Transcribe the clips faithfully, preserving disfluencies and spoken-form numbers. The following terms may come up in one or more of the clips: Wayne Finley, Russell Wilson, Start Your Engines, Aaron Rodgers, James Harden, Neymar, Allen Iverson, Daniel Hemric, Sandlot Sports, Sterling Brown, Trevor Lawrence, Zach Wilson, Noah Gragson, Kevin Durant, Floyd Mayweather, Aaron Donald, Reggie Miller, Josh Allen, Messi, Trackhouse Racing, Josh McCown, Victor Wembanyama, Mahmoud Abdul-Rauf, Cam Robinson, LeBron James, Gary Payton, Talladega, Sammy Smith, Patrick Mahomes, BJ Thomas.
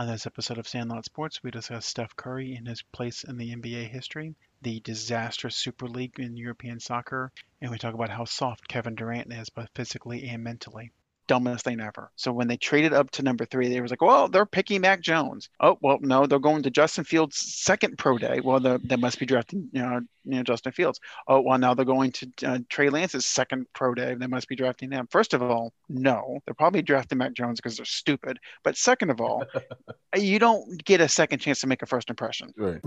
On this episode of Sandlot Sports, we discuss Steph Curry and his place in the N B A history, the disastrous Super League in European soccer, and we talk about how soft Kevin Durant is, both physically and mentally. Dumbest thing ever. So when they traded up to number three, they was like, well, they're picking Mac Jones. Oh, well, no, they're going to Justin Fields' second pro day. Well, they must be drafting, you know, you know, Justin Fields. Oh, well, now they're going to uh, Trey Lance's second pro day. They must be drafting him. First of all, no, they're probably drafting Mac Jones because they're stupid. But second of all, you don't get a second chance to make a first impression. Right.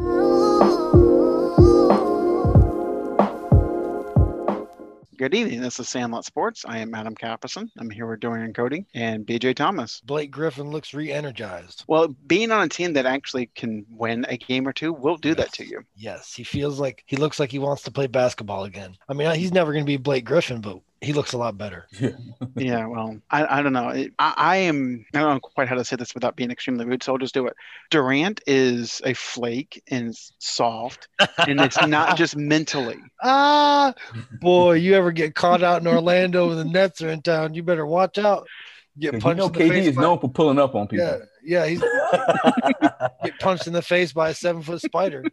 Good evening. This is Sandlot Sports. I am Adam Capperson. I'm here with Dorian Cody and B J Thomas. Blake Griffin looks re-energized. Well, being on a team that actually can win a game or two will do yes. that to you. Yes. He feels like he looks like he wants to play basketball again. I mean, he's never going to be Blake Griffin, but he looks a lot better. Yeah, yeah well, I, I don't know. I, I am, I don't know quite how to say this without being extremely rude, so I'll just do it. Durant is a flake and soft, and it's not just mentally. Ah, boy, you ever get caught out in Orlando when the Nets are in town, you better watch out. Get punched you know, in the K D face is by... known for pulling up on people. Yeah, yeah he's get punched in the face by a seven-foot spider.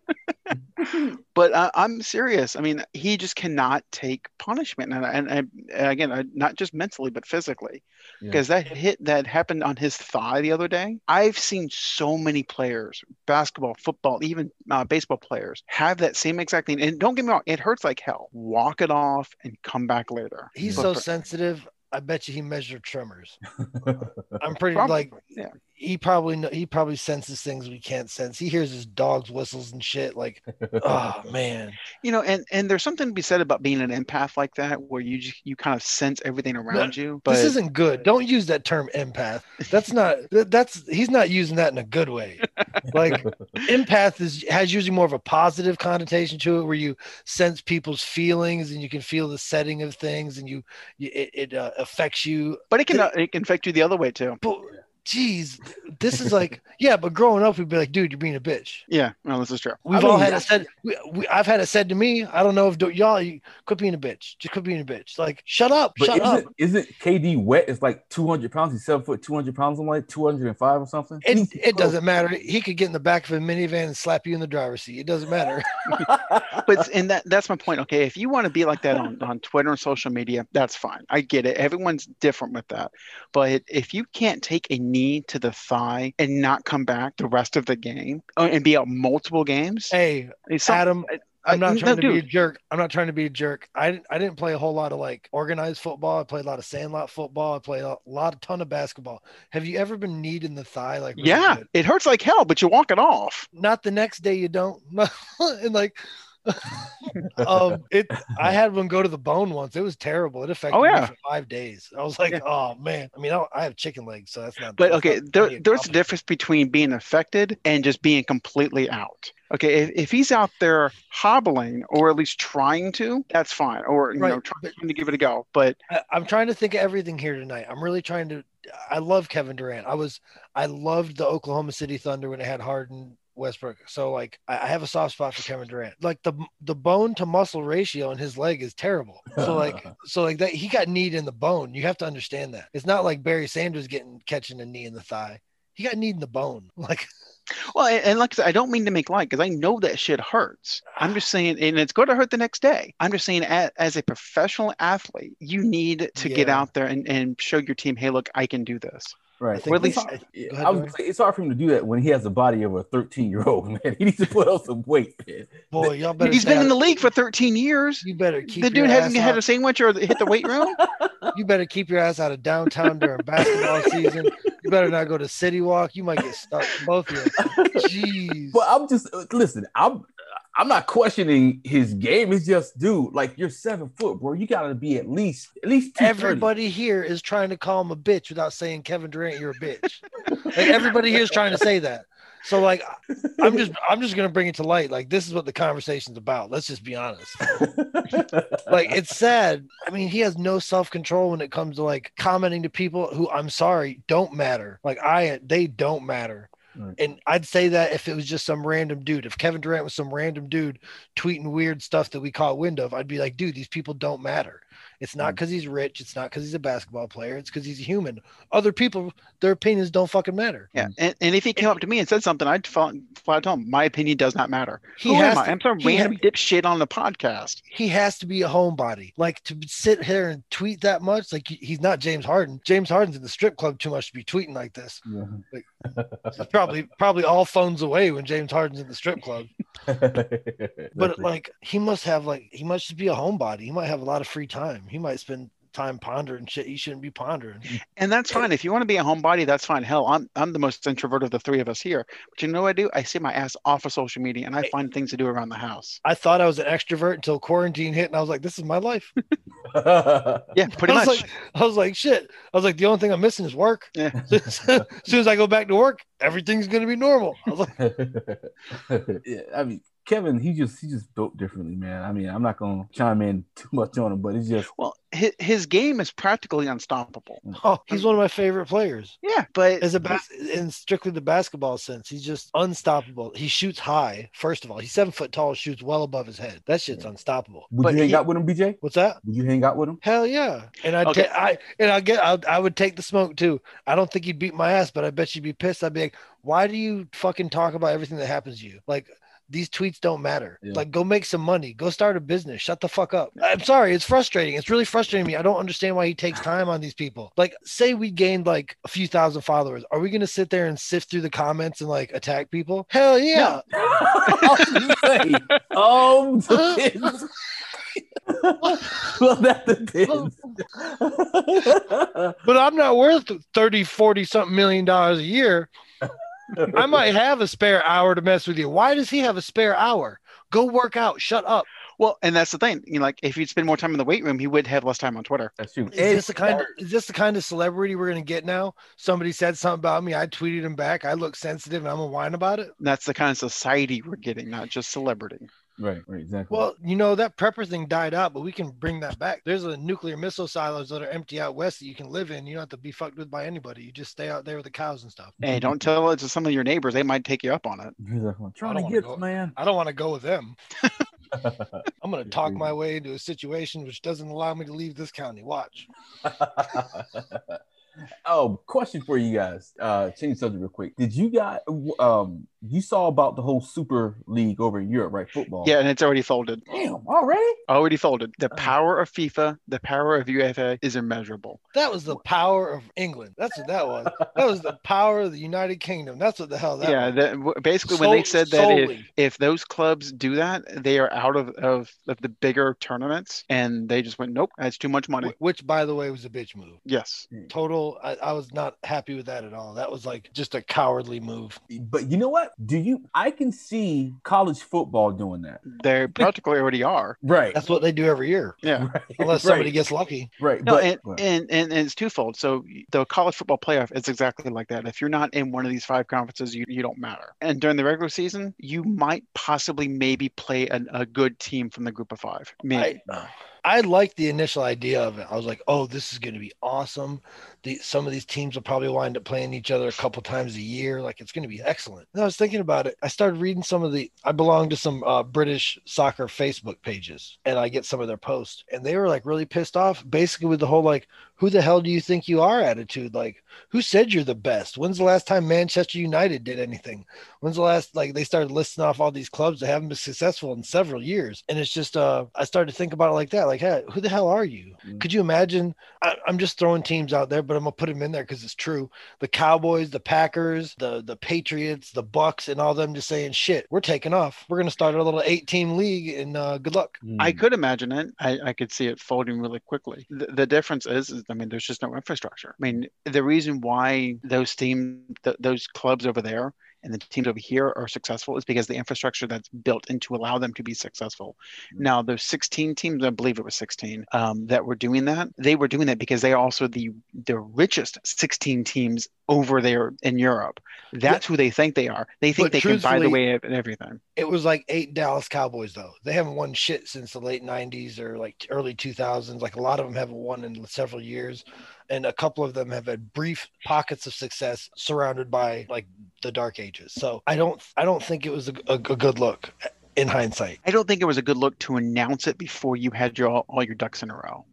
But uh, I'm serious. I mean, he just cannot take punishment, and, and, and again, not just mentally but physically, because yeah. that hit that happened on his thigh the other day. I've seen so many players, basketball, football, even uh, baseball players, have that same exact thing. And don't get me wrong, it hurts like hell. Walk it off and come back later. He's but so for- sensitive. I bet you he measured tremors. I'm pretty probably, like yeah. he probably know, he probably senses things we can't sense. He hears his dog's whistles and shit. Like, oh man, you know. And, and there's something to be said about being an empath like that, where you just, you kind of sense everything around no, you. But this isn't good. Don't use that term empath. That's not that's he's not using that in a good way. Like empath is has usually more of a positive connotation to it, where you sense people's feelings and you can feel the setting of things, and you, you it, it uh, affects you. But it can it, it can affect you the other way too. But geez, this is like yeah. But growing up, we'd be like, dude, you're being a bitch. Yeah, no, this is true. We've I mean, all had it said. We, we, I've had it said to me. I don't know if do, y'all you quit being a bitch. Just quit being a bitch. Like shut up, but shut isn't, up. Isn't K D wet? It's like two hundred pounds. He's seven foot, two hundred pounds. I'm like two hundred five or something. It He's it close. Doesn't matter. He could get in the back of a minivan and slap you in the driver's seat. It doesn't matter. But and that that's my point. Okay, if you want to be like that on on Twitter and social media, that's fine. I get it. Everyone's different with that. But if you can't take a knee to the thigh and not come back the rest of the game and be out multiple games. Hey, some, Adam, I'm not trying no, to dude. be a jerk. I'm not trying to be a jerk. I, I didn't play a whole lot of like organized football. I played a lot of sandlot football. I played a lot, a ton of basketball. Have you ever been kneed in the thigh? Like, really yeah, good? It hurts like hell, but you walk it off. Not the next day. You don't. And like, um it I had one go to the bone once. It was terrible. It affected oh, yeah. me for five days. I was like yeah. oh man. I mean I, I have chicken legs, so that's not but that's okay not there, there's a difference between being affected and just being completely out. Okay, if, if he's out there hobbling or at least trying to, that's fine. Or you right. know trying but, to give it a go. But I, I'm trying to think of everything here tonight. I'm really trying to I love Kevin Durant. I was I loved the Oklahoma City Thunder when it had Harden, Westbrook. So like I have a soft spot for Kevin Durant. Like the the bone to muscle ratio in his leg is terrible. So like so like that he got kneed in the bone. You have to understand that. It's not like Barry Sanders getting catching a knee in the thigh. He got kneed in the bone. Like well, and like I said, I don't mean to make light because I know that shit hurts. I'm just saying, and it's going to hurt the next day. I'm just saying, as, as a professional athlete, you need to yeah. get out there and, and show your team, hey, look, I can do this. Right. Or at least hard, I, I was say, it's hard for him to do that when he has the body of a thirteen-year-old man. He needs to put on some weight, man. Boy, y'all better. He's been out. in the league for thirteen years. You better keep. The dude your hasn't ass had out. a sandwich or hit the weight room. You better keep your ass out of downtown during basketball season. You better not go to City Walk. You might get stuck. Both of you. Jeez. But I'm just listen. I'm. I'm not questioning his game. It's just, dude, like you're seven foot, bro. You gotta be at least at least two thirty. Everybody here is trying to call him a bitch without saying Kevin Durant, you're a bitch. Like everybody here is trying to say that. So like, I'm just I'm just gonna bring it to light. Like this is what the conversation's about. Let's just be honest. Like it's sad. I mean, he has no self control when it comes to like commenting to people who I'm sorry don't matter. Like I they don't matter. And I'd say that if it was just some random dude, if Kevin Durant was some random dude tweeting weird stuff that we caught wind of, I'd be like, dude, these people don't matter. It's not because he's rich. It's not because he's a basketball player. It's because he's a human. Other people, their opinions don't fucking matter. Yeah, and, and if he came up to me and said something, I'd flat tell him, my opinion does not matter. He Who has am to, I? I'm some random ha- dipshit on the podcast. He has to be a homebody. Like, to sit here and tweet that much, like, he's not James Harden. James Harden's in the strip club too much to be tweeting like this. Yeah. Like, it's probably probably all phones away when James Harden's in the strip club. But, like, he must have, like, he must just be a homebody. He might have a lot of free time. He might spend time pondering shit he shouldn't be pondering. And that's fine. If you want to be a homebody, that's fine. Hell, I'm I'm the most introverted of the three of us here. But you know what I do? I sit my ass off of social media and I find things to do around the house. I thought I was an extrovert until quarantine hit and I was like, this is my life. Yeah, pretty much. I was like, I was like, shit. I was like, the only thing I'm missing is work. Yeah. As soon as I go back to work, everything's gonna be normal. I was like, yeah, I mean, Kevin, he just he just built differently, man. I mean, I'm not gonna chime in too much on him, but it's just well, his, his game is practically unstoppable. Oh, he's one of my favorite players. Yeah, but as a bas- in strictly the basketball sense, he's just unstoppable. He shoots high. First of all, he's seven foot tall, shoots well above his head. That shit's yeah. unstoppable. Would but you hang he, out with him, B J? What's that? Would you hang out with him? Hell yeah. And I, okay. ta- I and I get I, I would take the smoke too. I don't think he'd beat my ass, but I bet you'd be pissed. I'd be like, why do you fucking talk about everything that happens to you? Like, these tweets don't matter. Yeah. Like, go make some money. Go start a business. Shut the fuck up. I'm sorry. It's frustrating. It's really frustrating me. I don't understand why he takes time on these people. Like, say we gained like a few thousand followers. Are we going to sit there and sift through the comments and like attack people? Hell yeah. No. Oh, depends. Well, that depends. But I'm not worth thirty, forty something million dollars a year. I might have a spare hour to mess with you. Why does he have a spare hour? Go work out. Shut up. Well, and that's the thing. You know, like, if he'd spend more time in the weight room, he would have less time on Twitter. That's true. Is this the kind of, is this the kind of celebrity we're going to get now? Somebody said something about me. I tweeted him back. I look sensitive, and I'm going to whine about it. That's the kind of society we're getting, not just celebrity. Right, right, exactly. Well, you know, that prepper thing died out, but we can bring that back. There's a nuclear missile silos that are empty out west that you can live in. You don't have to be fucked with by anybody. You just stay out there with the cows and stuff. Hey, don't tell it to some of your neighbors. They might take you up on it. I'm trying to get, go, man. I don't want to go with them. I'm going to talk my way into a situation which doesn't allow me to leave this county. Watch. Oh, question for you guys. Uh, change subject real quick. Did you guys, um, you saw about the whole Super League over in Europe, right? Football. Yeah, and it's already folded. Damn, already? Already folded. The power of FIFA, the power of UEFA is immeasurable. That was the power of England. That's what that was. That was the power of the United Kingdom. That's what the hell that yeah, was. Yeah, basically so, when they said that if, if those clubs do that, they are out of, of, of the bigger tournaments, and they just went, nope, that's too much money. Which, by the way, was a bitch move. Yes. Total. I, I was not happy with that at all. That was like just a cowardly move. But you know what? Do you? I can see college football doing that. They practically already are. Right. That's what they do every year. Yeah. Right. Unless somebody right. gets lucky. Right. No, but, and, but. And, and and it's twofold. So the college football playoff is exactly like that. If you're not in one of these five conferences, you, you don't matter. And during the regular season, you might possibly maybe play an, a good team from the group of five. Maybe. I, I liked the initial idea of it. I was like, oh, this is going to be awesome. The, some of these teams will probably wind up playing each other a couple times a year. Like, it's going to be excellent. And I was thinking about it. I started reading some of the, I belong to some uh, British soccer Facebook pages, and I get some of their posts. And they were like really pissed off, basically with the whole like, who the hell do you think you are attitude? Like, who said you're the best? When's the last time Manchester United did anything? When's the last, like, they started listing off all these clubs that haven't been successful in several years. And it's just, uh, I started to think about it like that. Like, hey, who the hell are you? Mm-hmm. Could you imagine? I, I'm just throwing teams out there, but I'm going to put them in there because it's true. The Cowboys, the Packers, the, the Patriots, the Bucks, and all them just saying, shit, we're taking off. We're going to start a little eight-team league, and uh, good luck. Mm-hmm. I could imagine it. I, I could see it folding really quickly. The, the difference is, is, I mean, there's just no infrastructure. I mean, the reason why those teams, th- those clubs over there, and the teams over here are successful is because the infrastructure that's built in to allow them to be successful. Now, there's sixteen teams, I believe it was sixteen, um, that were doing that. They were doing that because they are also the, the richest sixteen teams over there in Europe. That's yeah. who they think they are. They think but they can buy the way of everything. It was like eight Dallas Cowboys, though. They haven't won shit since the late nineties or like early two thousands. Like, a lot of them haven't won in several years. And a couple of them have had brief pockets of success surrounded by like the dark ages. So I don't, I don't think it was a, a, a good look. in hindsight. I don't think it was a good look to announce it before you had your all, all your ducks in a row.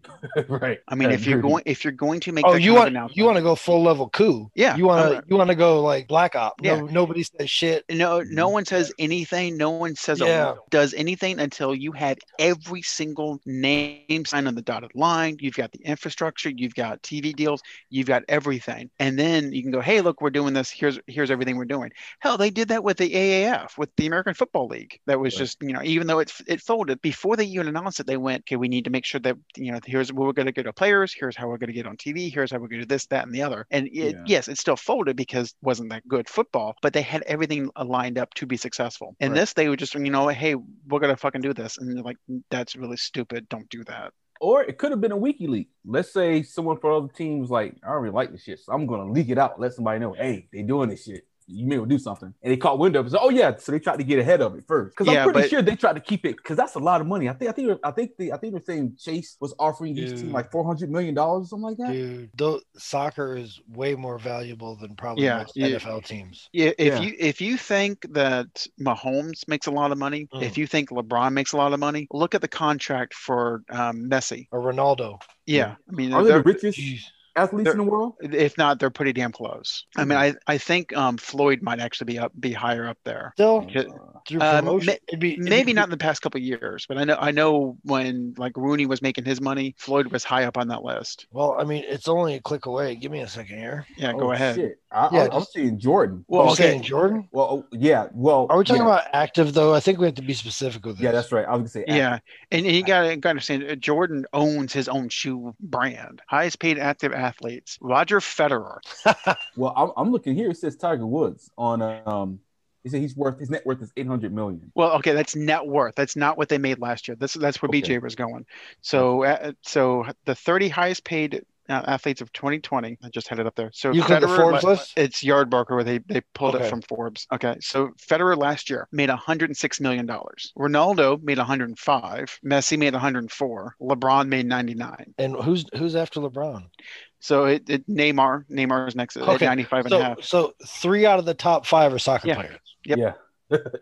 Right. I mean, I if agree. you're going if you're going to make oh, that you want you want to go full level coup. Yeah. You want to you want to go like black op. Yeah. No, nobody says shit. No, no one says anything. No one says yeah. a, does anything until you have every single name signed on the dotted line. You've got the infrastructure. You've got T V deals. You've got everything, and then you can go, hey, look, we're doing this. Here's here's everything we're doing. Hell, they did that with the A A F, with the American Football League. That was right. just you know, even though it it folded before they even announced it, they went, okay, we need to make sure that you know, here's what we're going to get to players. Here's how we're going to get on T V. Here's how we're going to do this, that, and the other. And it, yeah. yes, it still folded because it wasn't that good football, but they had everything lined up to be successful. And right. this, they were just you know, hey, we're going to fucking do this, and they're like, that's really stupid. Don't do that. Or it could have been a wiki leak. Let's say someone from other teams like, I don't really like this shit, so I'm going to leak it out. Let somebody know, hey, they're doing this shit. You may well do something. And they caught wind of it. So, oh, yeah. So they tried to get ahead of it first. Because yeah, I'm pretty but, sure they tried to keep it. Because that's a lot of money. I think I think, I think, the, I think they're saying Chase was offering dude, each team like four hundred million dollars or something like that. Dude, th- soccer is way more valuable than probably yeah, most yeah, N F L teams. Yeah, if, yeah. You, if you think that Mahomes makes a lot of money, mm. if you think LeBron makes a lot of money, look at the contract for um, Messi. Or Ronaldo. Yeah. I mean, Are they the richest? Geez. Athletes they're, in the world? If not, they're pretty damn close. I mean, I, I think um, Floyd might actually be up, be higher up there. Still, because, uh, promotion, um, it'd be, it'd maybe be, not in the past couple of years, but I know I know when like Rooney was making his money, Floyd was high up on that list. Well, I mean, it's only a click away. Give me a second here. Yeah, oh, go ahead. Shit. I, yeah, I, I'm seeing Jordan. Well, I'm okay. seeing Jordan. Well, yeah. Well, are we talking yeah. about active though? I think we have to be specific with this. Yeah, that's right. I was gonna say. Active. Yeah, and, and you gotta, gotta understand. Jordan owns his own shoe brand. Highest paid active athlete. Athletes. Roger Federer. Well, I'm, I'm looking here. It says Tiger Woods on um he said he's worth his net worth is eight hundred million. Well, okay, that's net worth. That's not what they made last year. This that's where okay. B J was going. So uh, so the thirty highest paid Uh, athletes of twenty twenty. I just had it up there. So you Federer, the Forbes list? It's Yardbarker where they, they pulled okay. it from Forbes. Okay. So Federer last year made one hundred six million dollars. Ronaldo made one hundred five. Messi made one hundred four. LeBron made ninety-nine. And who's who's after LeBron? So it, it Neymar. Neymar is next okay. at ninety-five so, and a half. So three out of the top five are soccer yeah. players. Yep. Yeah.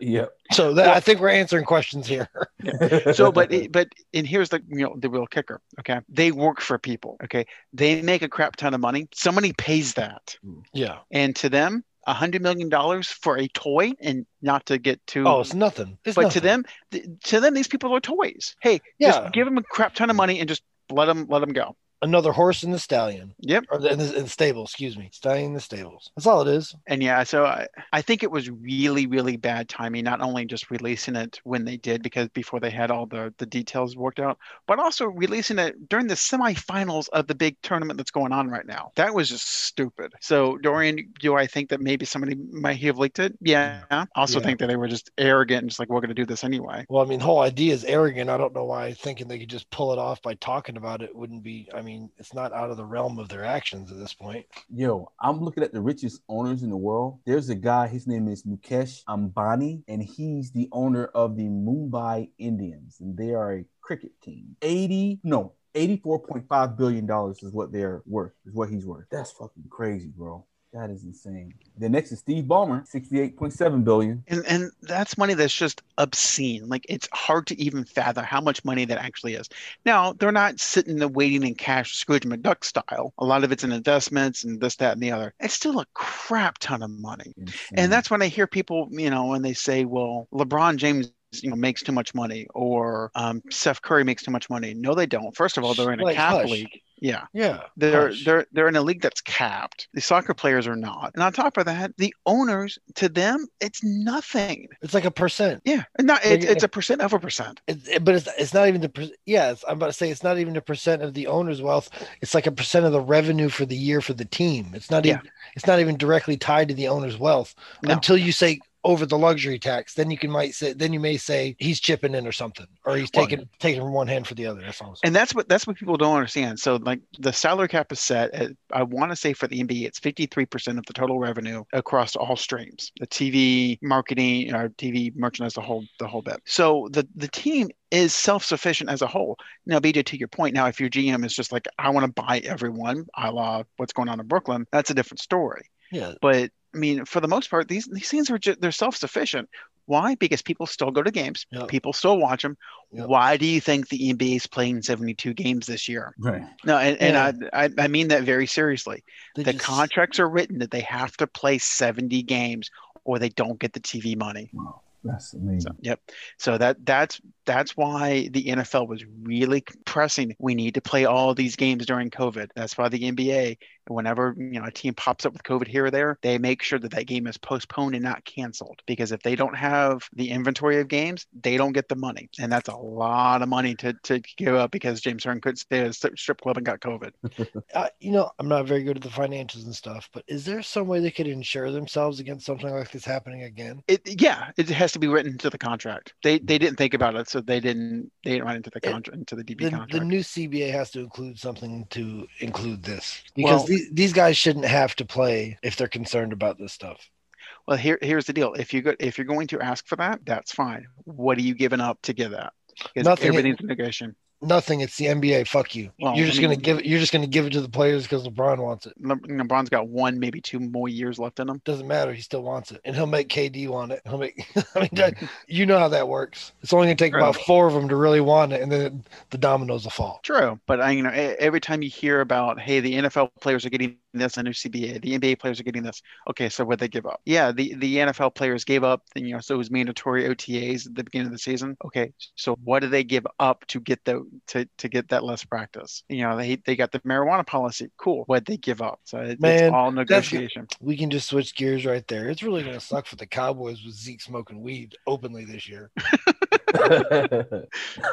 yeah. So that, well, I think we're answering questions here. yeah. So, but but and here's the you know the real kicker. Okay, they work for people. Okay, they make a crap ton of money. Somebody pays that. Yeah. And to them, a hundred million dollars for a toy, and not to get too. Oh, it's nothing. It's but nothing. to them, th- to them, these people are toys. Hey, yeah. just give them a crap ton of money and just let them let them go. Another horse in the stallion. Yep. Or the, in, the, in the stable, excuse me. Stallion in the stables. That's all it is. And yeah, so I, I think it was really, really bad timing, not only just releasing it when they did, because before they had all the, the details worked out, but also releasing it during the semifinals of the big tournament that's going on right now. That was just stupid. So, Dorian, do I think that maybe somebody might have leaked it? Yeah. I also yeah. think that they were just arrogant and just like, we're going to do this anyway. Well, I mean, the whole idea is arrogant. I don't know why thinking they could just pull it off by talking about it wouldn't be, I mean, I mean, it's not out of the realm of their actions at this point. Yo, I'm looking at the richest owners in the world. There's a guy, his name is Mukesh Ambani, and he's the owner of the Mumbai Indians, and they are a cricket team. eighty, no. eighty-four point five billion dollars is what they're worth, is what he's worth. That's fucking crazy, bro. That is insane. The next is Steve Ballmer, sixty-eight point seven billion dollars. And and that's money that's just obscene. Like, it's hard to even fathom how much money that actually is. Now, they're not sitting there waiting in cash Scrooge McDuck style. A lot of it's in investments and this, that, and the other. It's still a crap ton of money. Insane. And that's when I hear people, you know, and they say, well, LeBron James you know makes too much money, or um Steph Curry makes too much money. No, they don't. First of all, they're in a like, cap hush. league. Yeah. Yeah. They're hush. they're they're in a league that's capped. The soccer players are not. And on top of that, the owners, to them, it's nothing. It's like a percent. Yeah. Not it, it's a percent of a percent. It, it, but it's it's not even the per, yeah, it's, I'm about to say it's not even a percent of the owner's wealth. It's like a percent of the revenue for the year for the team. It's not even yeah. it's not even directly tied to the owner's wealth no. until you say over the luxury tax, then you can might say, then you may say he's chipping in or something, or he's taking well, taking from one hand for the other. That's all. And that's what that's what people don't understand. So like the salary cap is set at, I want to say for the N B A, it's fifty-three percent of the total revenue across all streams, the T V marketing or T V merchandise, the whole the whole bit. So the the team is self-sufficient as a whole. Now, B J, to your point, now if your G M is just like, I want to buy everyone, a la what's going on in Brooklyn, that's a different story. Yeah, but. I mean, for the most part, these, these things are just, they're self-sufficient. Why? Because people still go to games. Yep. People still watch them. Yep. Why do you think the N B A is playing seventy-two games this year? Right. No, and, yeah. and I, I I mean that very seriously. They the just... contracts are written that they have to play seventy games or they don't get the T V money. Wow. That's amazing. So, yep. So that that's that's why the N F L was really pressing. We need to play all these games during COVID. That's why the N B A, whenever you know a team pops up with COVID here or there, they make sure that that game is postponed and not canceled. Because if they don't have the inventory of games, they don't get the money, and that's a lot of money to to give up because James Harden couldn't stay at a strip club and got COVID. uh, you know, I'm not very good at the financials and stuff, but is there some way they could insure themselves against something like this happening again? It, yeah, it has to be written into the contract. They they didn't think about it, so they didn't they didn't run into the contract into the D B the, contract. The new C B A has to include something to include this because. Well, these guys shouldn't have to play if they're concerned about this stuff. Well, here, here's the deal. If you go, if you're going to ask for that, that's fine. What are you giving up to get that? Nothing. Everything's a negotiation. Nothing. It's the N B A. Fuck you. Well, you're just I mean, gonna give it. You're just gonna give it to the players because LeBron wants it. Le- LeBron's got one, maybe two more years left in him. Doesn't matter. He still wants it, and he'll make K D want it. He'll make. I mean, that, you know how that works. It's only gonna take True. about four of them to really want it, and then the dominoes will fall. True, but I, you know, every time you hear about, hey, the N F L players are getting this under C B A, the N B A players are getting this. Okay, so what they give up? Yeah, the, the N F L players gave up. You know, so it was mandatory O T As at the beginning of the season. Okay, so what do they give up to get the To, to get that less practice? You know, they they got the marijuana policy. Cool. What'd they give up? So it, Man, it's all negotiation. We can just switch gears right there. It's really going to suck for the Cowboys with Zeke smoking weed openly this year.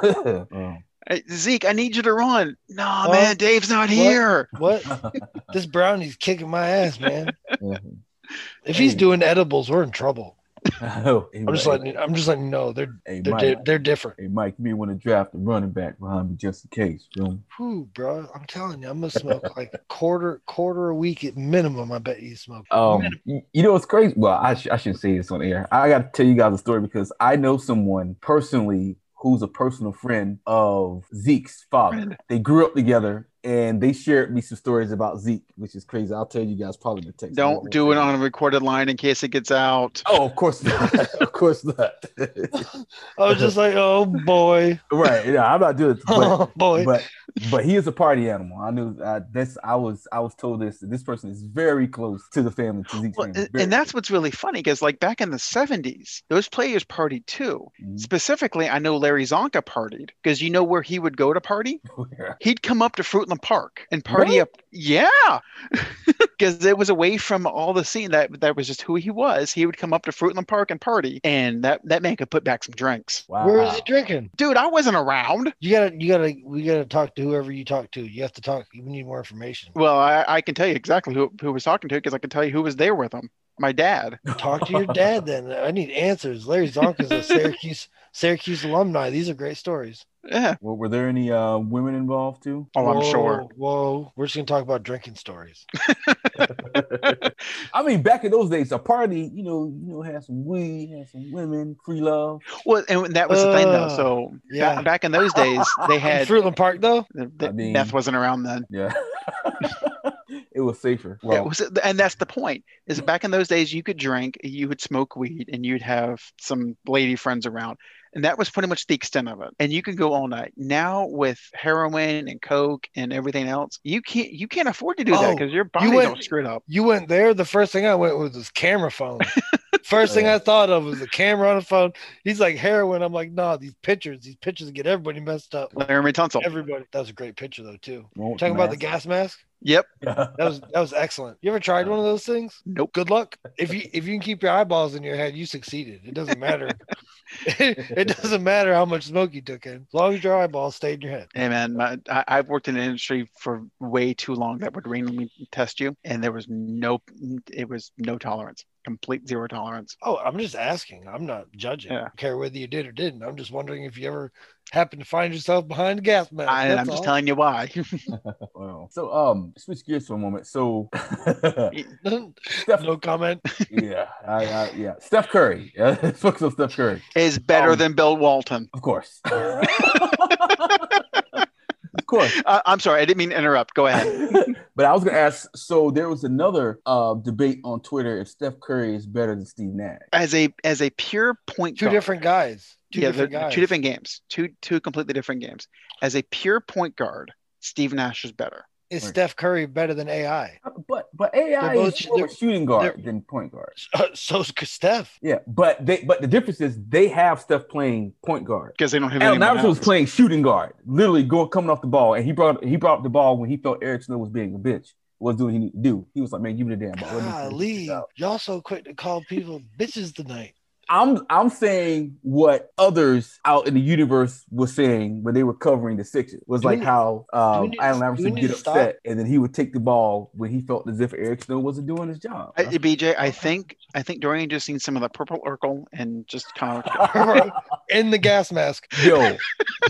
oh. Hey, Zeke, I need you to run. No, nah, man, Dave's not what? here. What? This brownie's kicking my ass, man. Mm-hmm. If he's doing edibles, we're in trouble. Oh, hey, I'm just letting you, I'm just letting you know they're hey, they're, Mike, di- they're different. Hey Mike, you may want to draft a running back behind me just in case. Whew, bro, I'm telling you, I'm gonna smoke like a quarter quarter a week at minimum. I bet you smoke. Um, you, you know what's crazy? Well, I sh- I should say this on air. I got to tell you guys a story because I know someone personally who's a personal friend of Zeke's father. Friend. They grew up together. And they shared me some stories about Zeke, which is crazy. I'll tell you guys probably the text. Don't do it on a recorded line in case it gets out. Oh, of course not. Of course not. I was just like, oh boy. Right. Yeah, I'm not doing it. But, oh boy. But but he is a party animal. I knew uh, this. I was I was told this. This person is very close to the family. To Zeke's well, family. And that's close. What's really funny because like back in the seventies, those players partied too. Mm-hmm. Specifically, I know Larry Zonka partied because you know where he would go to party. Where? He'd come up to Fruitland Park and party really? up, yeah, because it was away from all the scene. That that was just who he was. He would come up to Fruitland Park and party, and that, that man could put back some drinks. Wow. Where was he drinking, dude? I wasn't around. You gotta, you gotta, we gotta talk to whoever you talk to. You have to talk. We need more information. Well, I, I can tell you exactly who who was talking to because I can tell you who was there with him. My dad. Talk to your dad then. I need answers. Larry Zonka's a Syracuse Syracuse alumni. These are great stories. Yeah. Well, were there any uh, women involved too? Oh, whoa, I'm sure. Whoa. We're just gonna talk about drinking stories. I mean, back in those days, a party, you know, you know, had some weed, had some women, free love. Well, and that was uh, the thing though. So yeah, back, back in those days, they had Fruitland Park though. The, the I mean, meth wasn't around then. Yeah. It was safer. Well, it was, and that's the point. Is back in those days, you could drink, you would smoke weed, and you'd have some lady friends around. And that was pretty much the extent of it. And you could go all night. Now with heroin and coke and everything else, you can't you can't afford to do oh, that because your body don't screw it up. You went there. The first thing I went was this camera phone. First thing I thought of was the camera on the phone. He's like heroin. I'm like, no, nah, these pictures, these pictures get everybody messed up. Larry Tunsil. Everybody. That was a great picture though too. Won't Talking mask. about the gas mask. Yep. That was that was excellent. You ever tried one of those things? Nope. Good luck. If you if you can keep your eyeballs in your head, you succeeded. It doesn't matter. It doesn't matter how much smoke you took in, as long as your eyeballs stay in your head. Hey man, my, I, I've worked in the industry for way too long that would randomly test you, and there was no, it was no tolerance, complete zero tolerance. Oh, I'm just asking. I'm not judging. Yeah. I don't care whether you did or didn't. I'm just wondering if you ever happened to find yourself behind a gas mask. I, I'm all. just telling you why. Wow. So, um, switch gears for a moment. So, Steph, no comment. Yeah, I, I, yeah. Steph Curry. Let's focus on Steph Curry. Is better um, than Bill Walton, of course. course. uh, I'm sorry. I didn't mean to interrupt. Go ahead. But I was going to ask, so there was another uh, debate on Twitter if Steph Curry is better than Steve Nash. As a as a pure point guard. Two different guys. Two yeah, different guys. Two different games. Two, two completely different games. As a pure point guard, Steve Nash is better. Is Steph Curry better than A I? But but A I both, is more shooting guard than point guard. Uh, so's Steph. Yeah, but they but the difference is they have Steph playing point guard because they don't have. Allen Iverson was playing shooting guard, literally going coming off the ball, and he brought he brought the ball when he felt Eric Snow was being a bitch. Was doing what he needed to do. He was like, man, give me the damn ball. Golly, y'all so quick to call people bitches tonight. I'm I'm saying what others out in the universe were saying when they were covering the Sixers was do like we, how um, Allen Iverson would get upset and then he would take the ball when he felt as if Eric Snow wasn't doing his job. I, B J, I think I think Dorian just seen some of the purple Urkel and just kind of in the gas mask. Yo,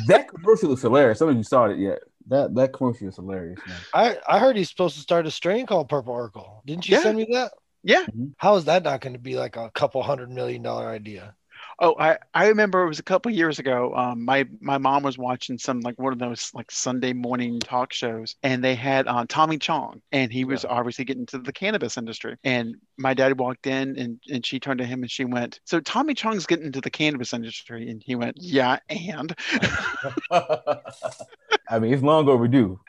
that commercial was hilarious. Some of you saw it yet. That that commercial is hilarious, man. I, I heard he's supposed to start a strain called Purple Urkel. Didn't you yeah. send me that? Yeah. Mm-hmm. How is that not going to be like a couple hundred million dollar idea? Oh, I, I remember it was a couple years ago. Um, my, my mom was watching some like one of those like Sunday morning talk shows, and they had on uh, Tommy Chong, and he was yeah. obviously getting into the cannabis industry. And my dad walked in, and, and she turned to him and she went, "So Tommy Chong's getting into the cannabis industry?" And he went, "Yeah, and." I mean, it's long overdue.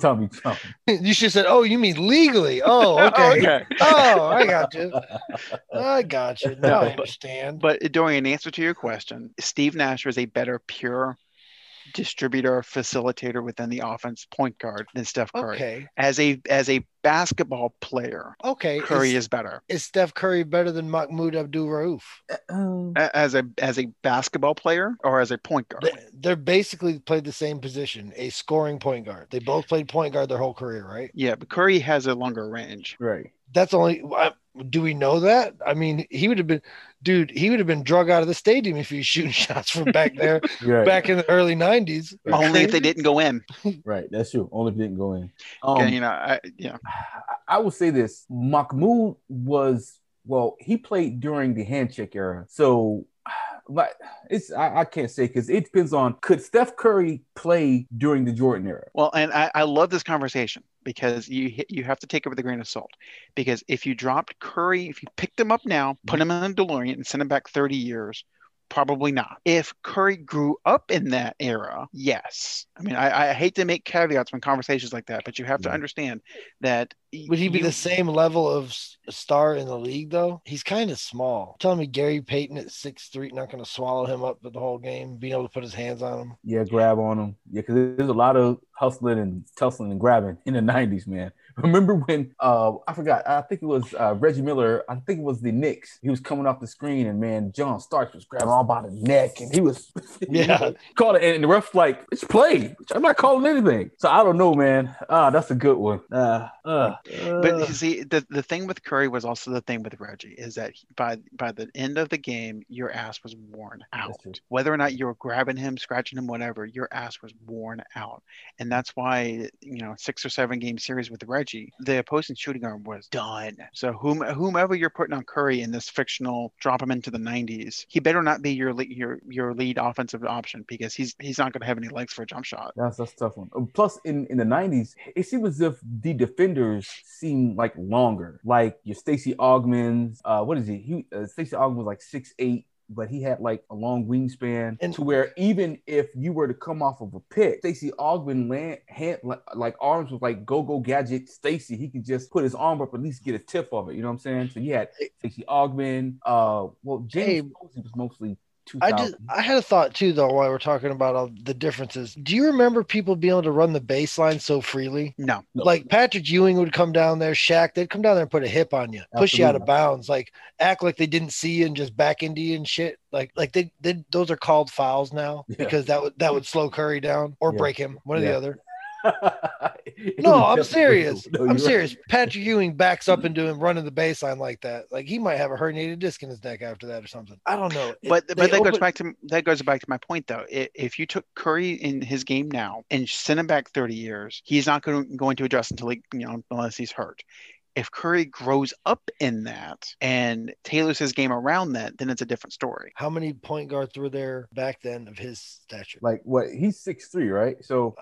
Tommy Chong. You should have said, "Oh, you mean legally? Oh, okay. okay. Oh, I got you. I got you. Now I understand." But, but Dorian, in answer to your question, Steve Nash was a better pure distributor, facilitator within the offense, point guard than Steph Curry. Okay. As a as a basketball player, okay, Curry is, is better. Is Steph Curry better than Mahmoud Abdul-Rauf? Uh, as a as a basketball player or as a point guard? They're basically played the same position, a scoring point guard. They both played point guard their whole career, right? Yeah, but Curry has a longer range. Right. That's only – do we know that? I mean, he would have been – dude, he would have been drug out of the stadium if he was shooting shots from back there right. back in the early nineties. Right. Only if they didn't go in. Right, that's true. Only if they didn't go in. Um, yeah, you know, I, yeah. I, I will say this. Mahmoud was – well, he played during the handshake era. So – But it's I, I can't say because it depends on could Steph Curry play during the Jordan era? Well, and I, I love this conversation because you you have to take it with a grain of salt because if you dropped Curry, if you picked him up now, put him in a DeLorean and send him back thirty years. Probably not. If Curry grew up in that era, yes. I mean, I, I hate to make caveats when conversations like that, but you have yeah. to understand that. Would he be you, the same level of star in the league, though? He's kind of small. Tell me Gary Payton at six three, not going to swallow him up for the whole game, being able to put his hands on him. Yeah, grab on him. Yeah, because there's a lot of hustling and tussling and grabbing in the nineties, man. Remember when uh, I forgot? I think it was uh, Reggie Miller. I think it was the Knicks. He was coming off the screen, and man, John Starks was grabbing all by the neck, and he was yeah called it. And the ref's like, "It's play. I'm not calling anything." So I don't know, man. Ah, that's a good one. Uh, uh, but you see, the the thing with Curry was also the thing with Reggie is that he, by by the end of the game, your ass was worn out. Whether or not you were grabbing him, scratching him, whatever, your ass was worn out, and that's why you know six or seven game series with Reggie. The opposing shooting arm was done. So whom, whomever you're putting on Curry in this fictional, drop him into the nineties. He better not be your lead, your your lead offensive option because he's he's not going to have any legs for a jump shot. That's that's a tough one. Plus, in, in the nineties, it seemed as if the defenders seemed like longer. Like your Stacey Augmon, uh, what is he? He uh, Stacey Augmon was like six eight. But he had like a long wingspan and to where even if you were to come off of a pick, Stacey Augmon land hand like, like arms was like go go gadget Stacey. He could just put his arm up at least get a tip of it. You know what I'm saying? So you had Stacey Augmon. Uh, well, James Posey was mostly. I just I had a thought too though while we're talking about all the differences. Do you remember people being able to run the baseline so freely? No, no. Like Patrick Ewing would come down there, Shaq, they'd come down there and put a hip on you, Absolutely. push you out of bounds, like act like they didn't see you and just back into you and shit. Like like they, they those are called fouls now yeah. because that would that would slow Curry down or yeah. break him, one yeah. or the other. No, I'm serious. No, I'm serious. Right. Patrick Ewing backs up into him running the baseline like that. Like he might have a herniated disc in his neck after that or something. I don't know. But it, but that open... goes back to that goes back to my point though. If you took Curry in his game now and sent him back thirty years, he's not going to, going to adjust until he, you know unless he's hurt. If Curry grows up in that and tailors his game around that, then it's a different story. How many point guards were there back then of his stature? Like what? He's six three, right? So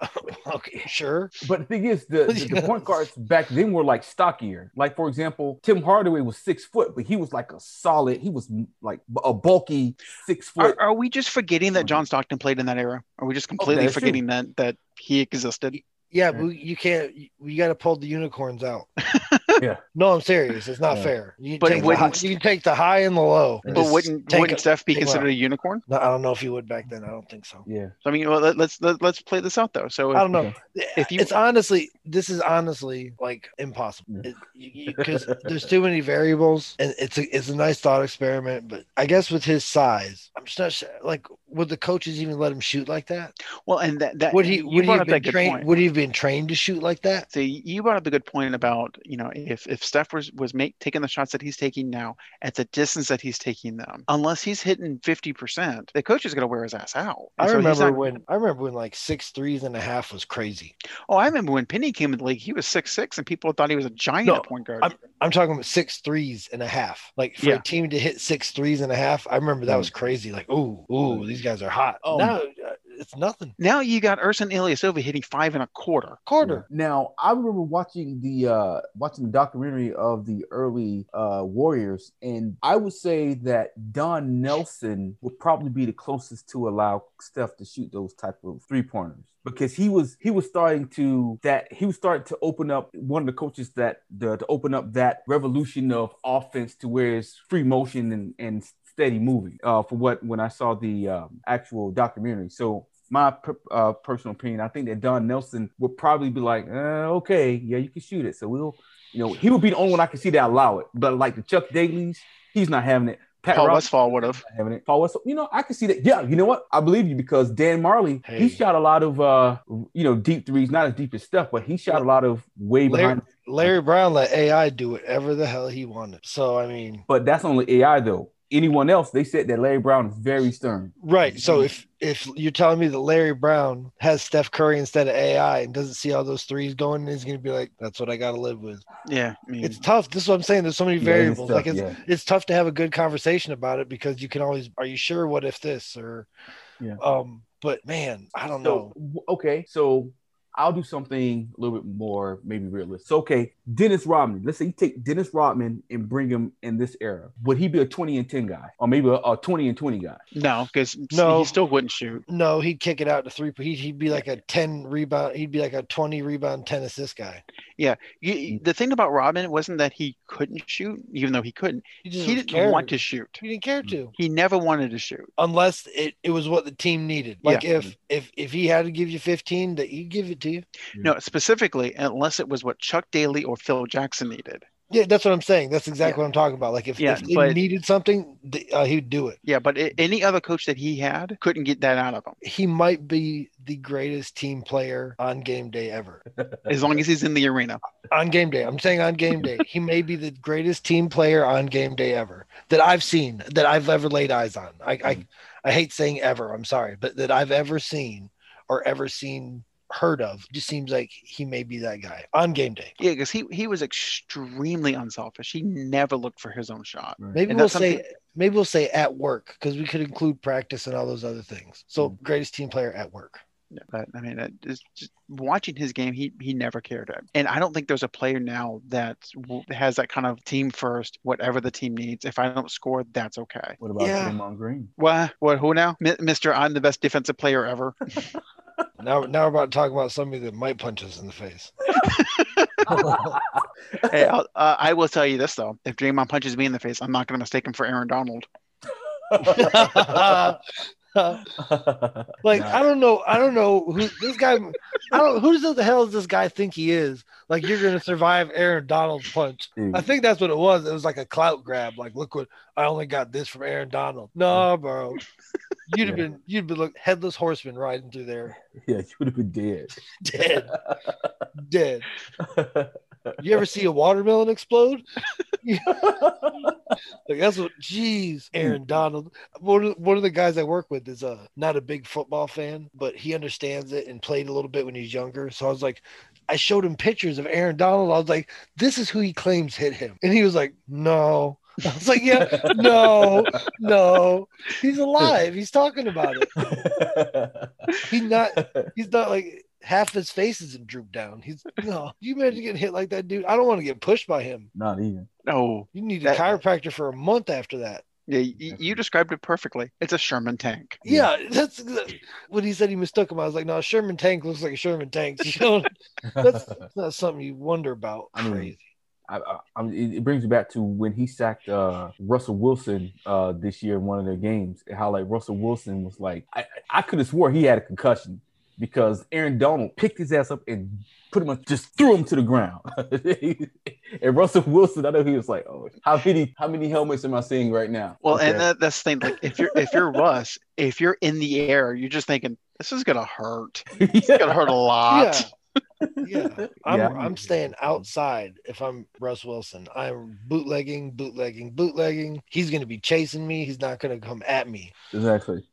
okay, sure. But the thing is, the, the, yes. the point guards back then were like stockier. Like for example, Tim Hardaway was six foot, but he was like a solid. He was like a bulky six foot. Are, are we just forgetting that John Stockton played in that era? Are we just completely okay, forgetting true. that that he existed? Yeah, but you can't. You got to pull the unicorns out. Yeah. No, I'm serious. It's not yeah. fair. You but take the, you take the high and the low. But wouldn't wouldn't a, Steph be considered a unicorn? No, I don't know if he would back then. I don't think so. Yeah. So, I mean, well, let, let's let, let's play this out though. So if, I don't know. If you, it's honestly, this is honestly like impossible because there's too many variables, and it's a, it's a nice thought experiment. But I guess with his size, I'm just not sure, like, would the coaches even let him shoot like that? Well, and that, that would he would he have been trained? Would he have been trained to shoot like that? So you brought up a good point about, you know, if if Steph was was make, taking the shots that he's taking now at the distance that he's taking them, unless he's hitting fifty percent, the coach is going to wear his ass out. And I so remember not, when I remember when like six threes and a half was crazy. Oh, I remember when Penny came in the league, he was six six, and people thought he was a giant no, point guard. I'm, I'm talking about six threes and a half. Like for yeah. a team to hit six threes and a half, I remember that was crazy. Like, ooh, ooh, these guys are hot. Oh, now uh, it's nothing. Now you got Ersan Ilyasova hitting five and a quarter. Quarter. Now I remember watching the uh, watching the documentary of the early uh, Warriors, and I would say that Don Nelson would probably be the closest to allow Steph to shoot those type of three pointers. Because he was he was starting to that he was starting to open up one of the coaches that the, to open up that revolution of offense to where it's free motion and and steady moving. Uh, for what when I saw the um, actual documentary, so. My per, uh, personal opinion, I think that Don Nelson would probably be like, uh, okay, yeah, you can shoot it. So we'll, you know, he would be the only one I could see that allow it. But like the Chuck Daly's, he's not having it. Pat Paul Westphal would have. Having it. Paul Westphal, you know, I could see that. Yeah, you know what? I believe you because Dan Marley, hey. he shot a lot of, uh, you know, deep threes, not as deep as stuff, but he shot a lot of way Larry, behind. Larry Brown let A I do whatever the hell he wanted. So, I mean. But that's only A I though. Anyone else, they said that Larry Brown is very stern. Right. So if if you're telling me that Larry Brown has Steph Curry instead of A I and doesn't see all those threes going, he's going to be like, that's what I got to live with. Yeah. I mean, it's tough. This is what I'm saying. There's so many variables. Yeah, it's tough, like it's, yeah. it's tough to have a good conversation about it because you can always, are you sure? What if this? Or, yeah. um, but man, I don't so, know. Okay. So I'll do something a little bit more maybe realistic. So, okay, Dennis Rodman. Let's say you take Dennis Rodman and bring him in this era. Would he be a twenty and ten guy or maybe a, a twenty and twenty guy? No, because no, he still wouldn't shoot. No, he'd kick it out to three. He'd, he'd be like a ten rebound. He'd be like a twenty rebound, ten assist guy. Yeah. You, the thing about Rodman wasn't that he couldn't shoot, even though he couldn't. He, just he didn't care. want to shoot. He didn't care to. He never wanted to shoot. Unless it, it was what the team needed. Like yeah. if, if, if he had to give you fifteen, that he'd give it to you. No, specifically, unless it was what Chuck Daly or Phil Jackson needed. Yeah, that's what I'm saying. That's exactly yeah. what I'm talking about. Like if, yeah, if he but, needed something, uh, he'd do it. Yeah, but it, any other coach that he had couldn't get that out of him. He might be the greatest team player on game day ever. As long as he's in the arena. On game day. I'm saying on game day. He may be the greatest team player on game day ever that I've seen, that I've ever laid eyes on. I, mm. I, I hate saying ever. I'm sorry. But that I've ever seen or ever seen heard of. Just seems like he may be that guy on game day. Yeah, because he he was extremely unselfish. He never looked for his own shot. Right. Maybe and we'll say something... maybe we'll say at work because we could include practice and all those other things. So mm-hmm. greatest team player at work. Yeah, but I mean, it is just watching his game, he he never cared. And I don't think there's a player now that has that kind of team first, whatever the team needs. If I don't score, that's okay. What about yeah. Draymond Green? What? What? Who now? M- Mister I'm the best defensive player ever. Now, now we're about to talk about somebody that might punch us in the face. Hey, I'll, uh, I will tell you this, though. If Draymond punches me in the face, I'm not going to mistake him for Aaron Donald. Like, nah. I don't know. I don't know who this guy, I don't, who the hell does this guy think he is? Like, you're going to survive Aaron Donald's punch. Mm. I think that's what it was. It was like a clout grab. Like, look what, I only got this from Aaron Donald. No, bro. You'd have yeah. been, you'd be like headless horseman riding through there. Yeah, you would have been dead. Dead. Dead. You ever see a watermelon explode? Like, that's what, geez, Aaron Donald. One of, one of the guys I work with is uh, not a big football fan, but he understands it and played a little bit when he's younger. So I was like, I showed him pictures of Aaron Donald. I was like, this is who he claims hit him. And he was like, no. I was like, yeah, no, no. He's alive. He's talking about it. He's not, he's not like half his face isn't drooped down. He's no. You imagine getting hit like that, dude? I don't want to get pushed by him. Not even. No. You need that, a chiropractor for a month after that. Yeah, you, you described it perfectly. It's a Sherman tank. Yeah, that's when he said he mistook him. I was like, no, a Sherman tank looks like a Sherman tank. You know, that's, that's not something you wonder about. I mean, crazy. I, I, I, it brings me back to when he sacked uh, Russell Wilson uh, this year in one of their games. How like Russell Wilson was like, I, I could have swore he had a concussion because Aaron Donald picked his ass up and pretty much just threw him to the ground. And Russell Wilson, I know he was like, "Oh, how many how many helmets am I seeing right now?" Well, okay. And that, that's the thing. Like, if you're if you're Russ, if you're in the air, you're just thinking, "This is gonna hurt. It's yeah. gonna hurt a lot." Yeah. Yeah, I'm, yeah. I'm staying outside if I'm Russ Wilson. I'm bootlegging, bootlegging, bootlegging. He's going to be chasing me. He's not going to come at me. Exactly.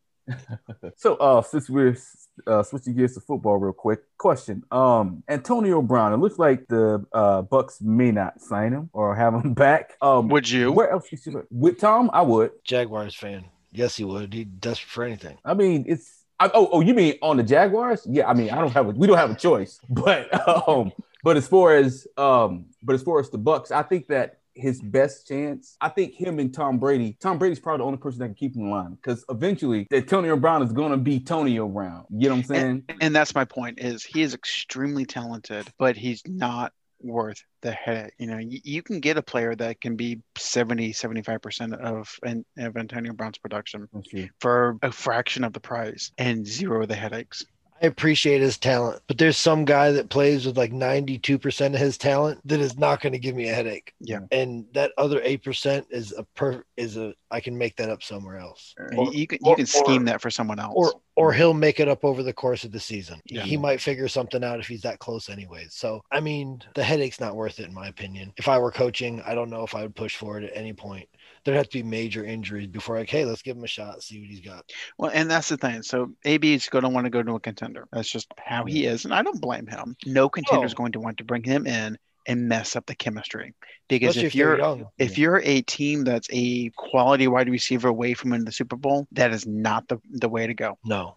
So uh, since we're uh, switching gears to football real quick, question. Um, Antonio Brown, it looks like the uh, Bucks may not sign him or have him back. Um, would you? Where else would you? With Tom, I would. Jaguars fan. Yes, he would. He'd desperate for anything. I mean, it's. I, oh, oh, you mean on the Jaguars? Yeah, I mean, I don't have a, we don't have a choice. But um, but as far as um, but as far as the Bucks, I think that his best chance, I think him and Tom Brady. Tom Brady's probably the only person that can keep him in line because eventually, Antonio Brown is going to be Tonio Brown. You know what I'm saying? And, and that's my point: is he is extremely talented, but he's not worth the headache. You know, you, you can get a player that can be seventy, seventy-five percent of, and, of Antonio Brown's production okay. for a fraction of the price and zero the headaches. I appreciate his talent, but there's some guy that plays with like ninety-two percent of his talent that is not going to give me a headache. Yeah. And that other eight percent is a per is a, I can make that up somewhere else. Or, you can, you or, can scheme or, that for someone else. Or, or he'll make it up over the course of the season. Yeah. He might figure something out if he's that close anyways. So, I mean, the headache's not worth it in my opinion. If I were coaching, I don't know if I would push for it at any point. There'd have to be major injuries before, like, hey, let's give him a shot, see what he's got. Well, and that's the thing. So A B is going to want to go to a contender. That's just how he is, and I don't blame him. No contender is oh. going to want to bring him in and mess up the chemistry. Because Especially if you're if you're, young. if you're a team that's a quality wide receiver away from winning the Super Bowl, that is not the, the way to go. No.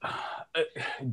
Uh,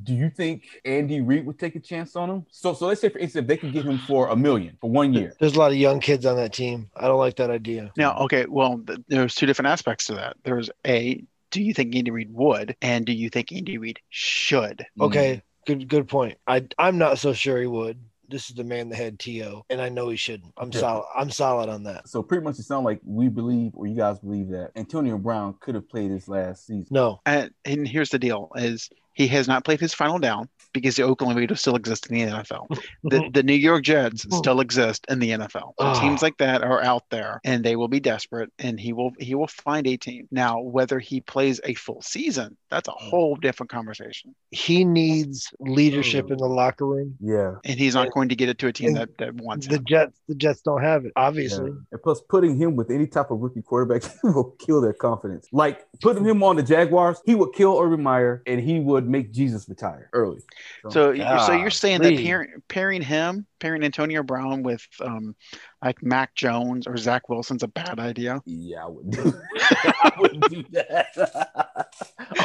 do you think Andy Reid would take a chance on him? So, so let's say for instance, if they could get him for a million for one year. There's a lot of young kids on that team. I don't like that idea. Now, okay, well, th- there's two different aspects to that. There's a, do you think Andy Reid would, and do you think Andy Reid should? Okay, good, good point. I, I'm not so sure he would. This is the man that had T O, and I know he shouldn't. I'm yeah. solid. I'm solid on that. So pretty much, it sounds like we believe, or you guys believe that Antonio Brown could have played his last season. No, and, and here's the deal: is he has not played his final down because the Oakland Raiders still exist in the N F L. the, the New York Jets still exist in the N F L. Oh. Teams like that are out there, and they will be desperate, and he will he will find a team. Now, whether he plays a full season, that's a whole different conversation. He needs leadership in the locker room. Yeah, and he's not going to get it to a team that, that wants the him. Jets. The Jets don't have it, obviously. Yeah. And plus, putting him with any type of rookie quarterback will kill their confidence. Like putting him on the Jaguars, he would kill Urban Meyer, and he would make Jesus retire early. So, so, God, so you're saying please. that pairing, pairing him, pairing Antonio Brown with um, like Mac Jones or Zach Wilson's a bad idea? Yeah, I wouldn't do that. I wouldn't do that.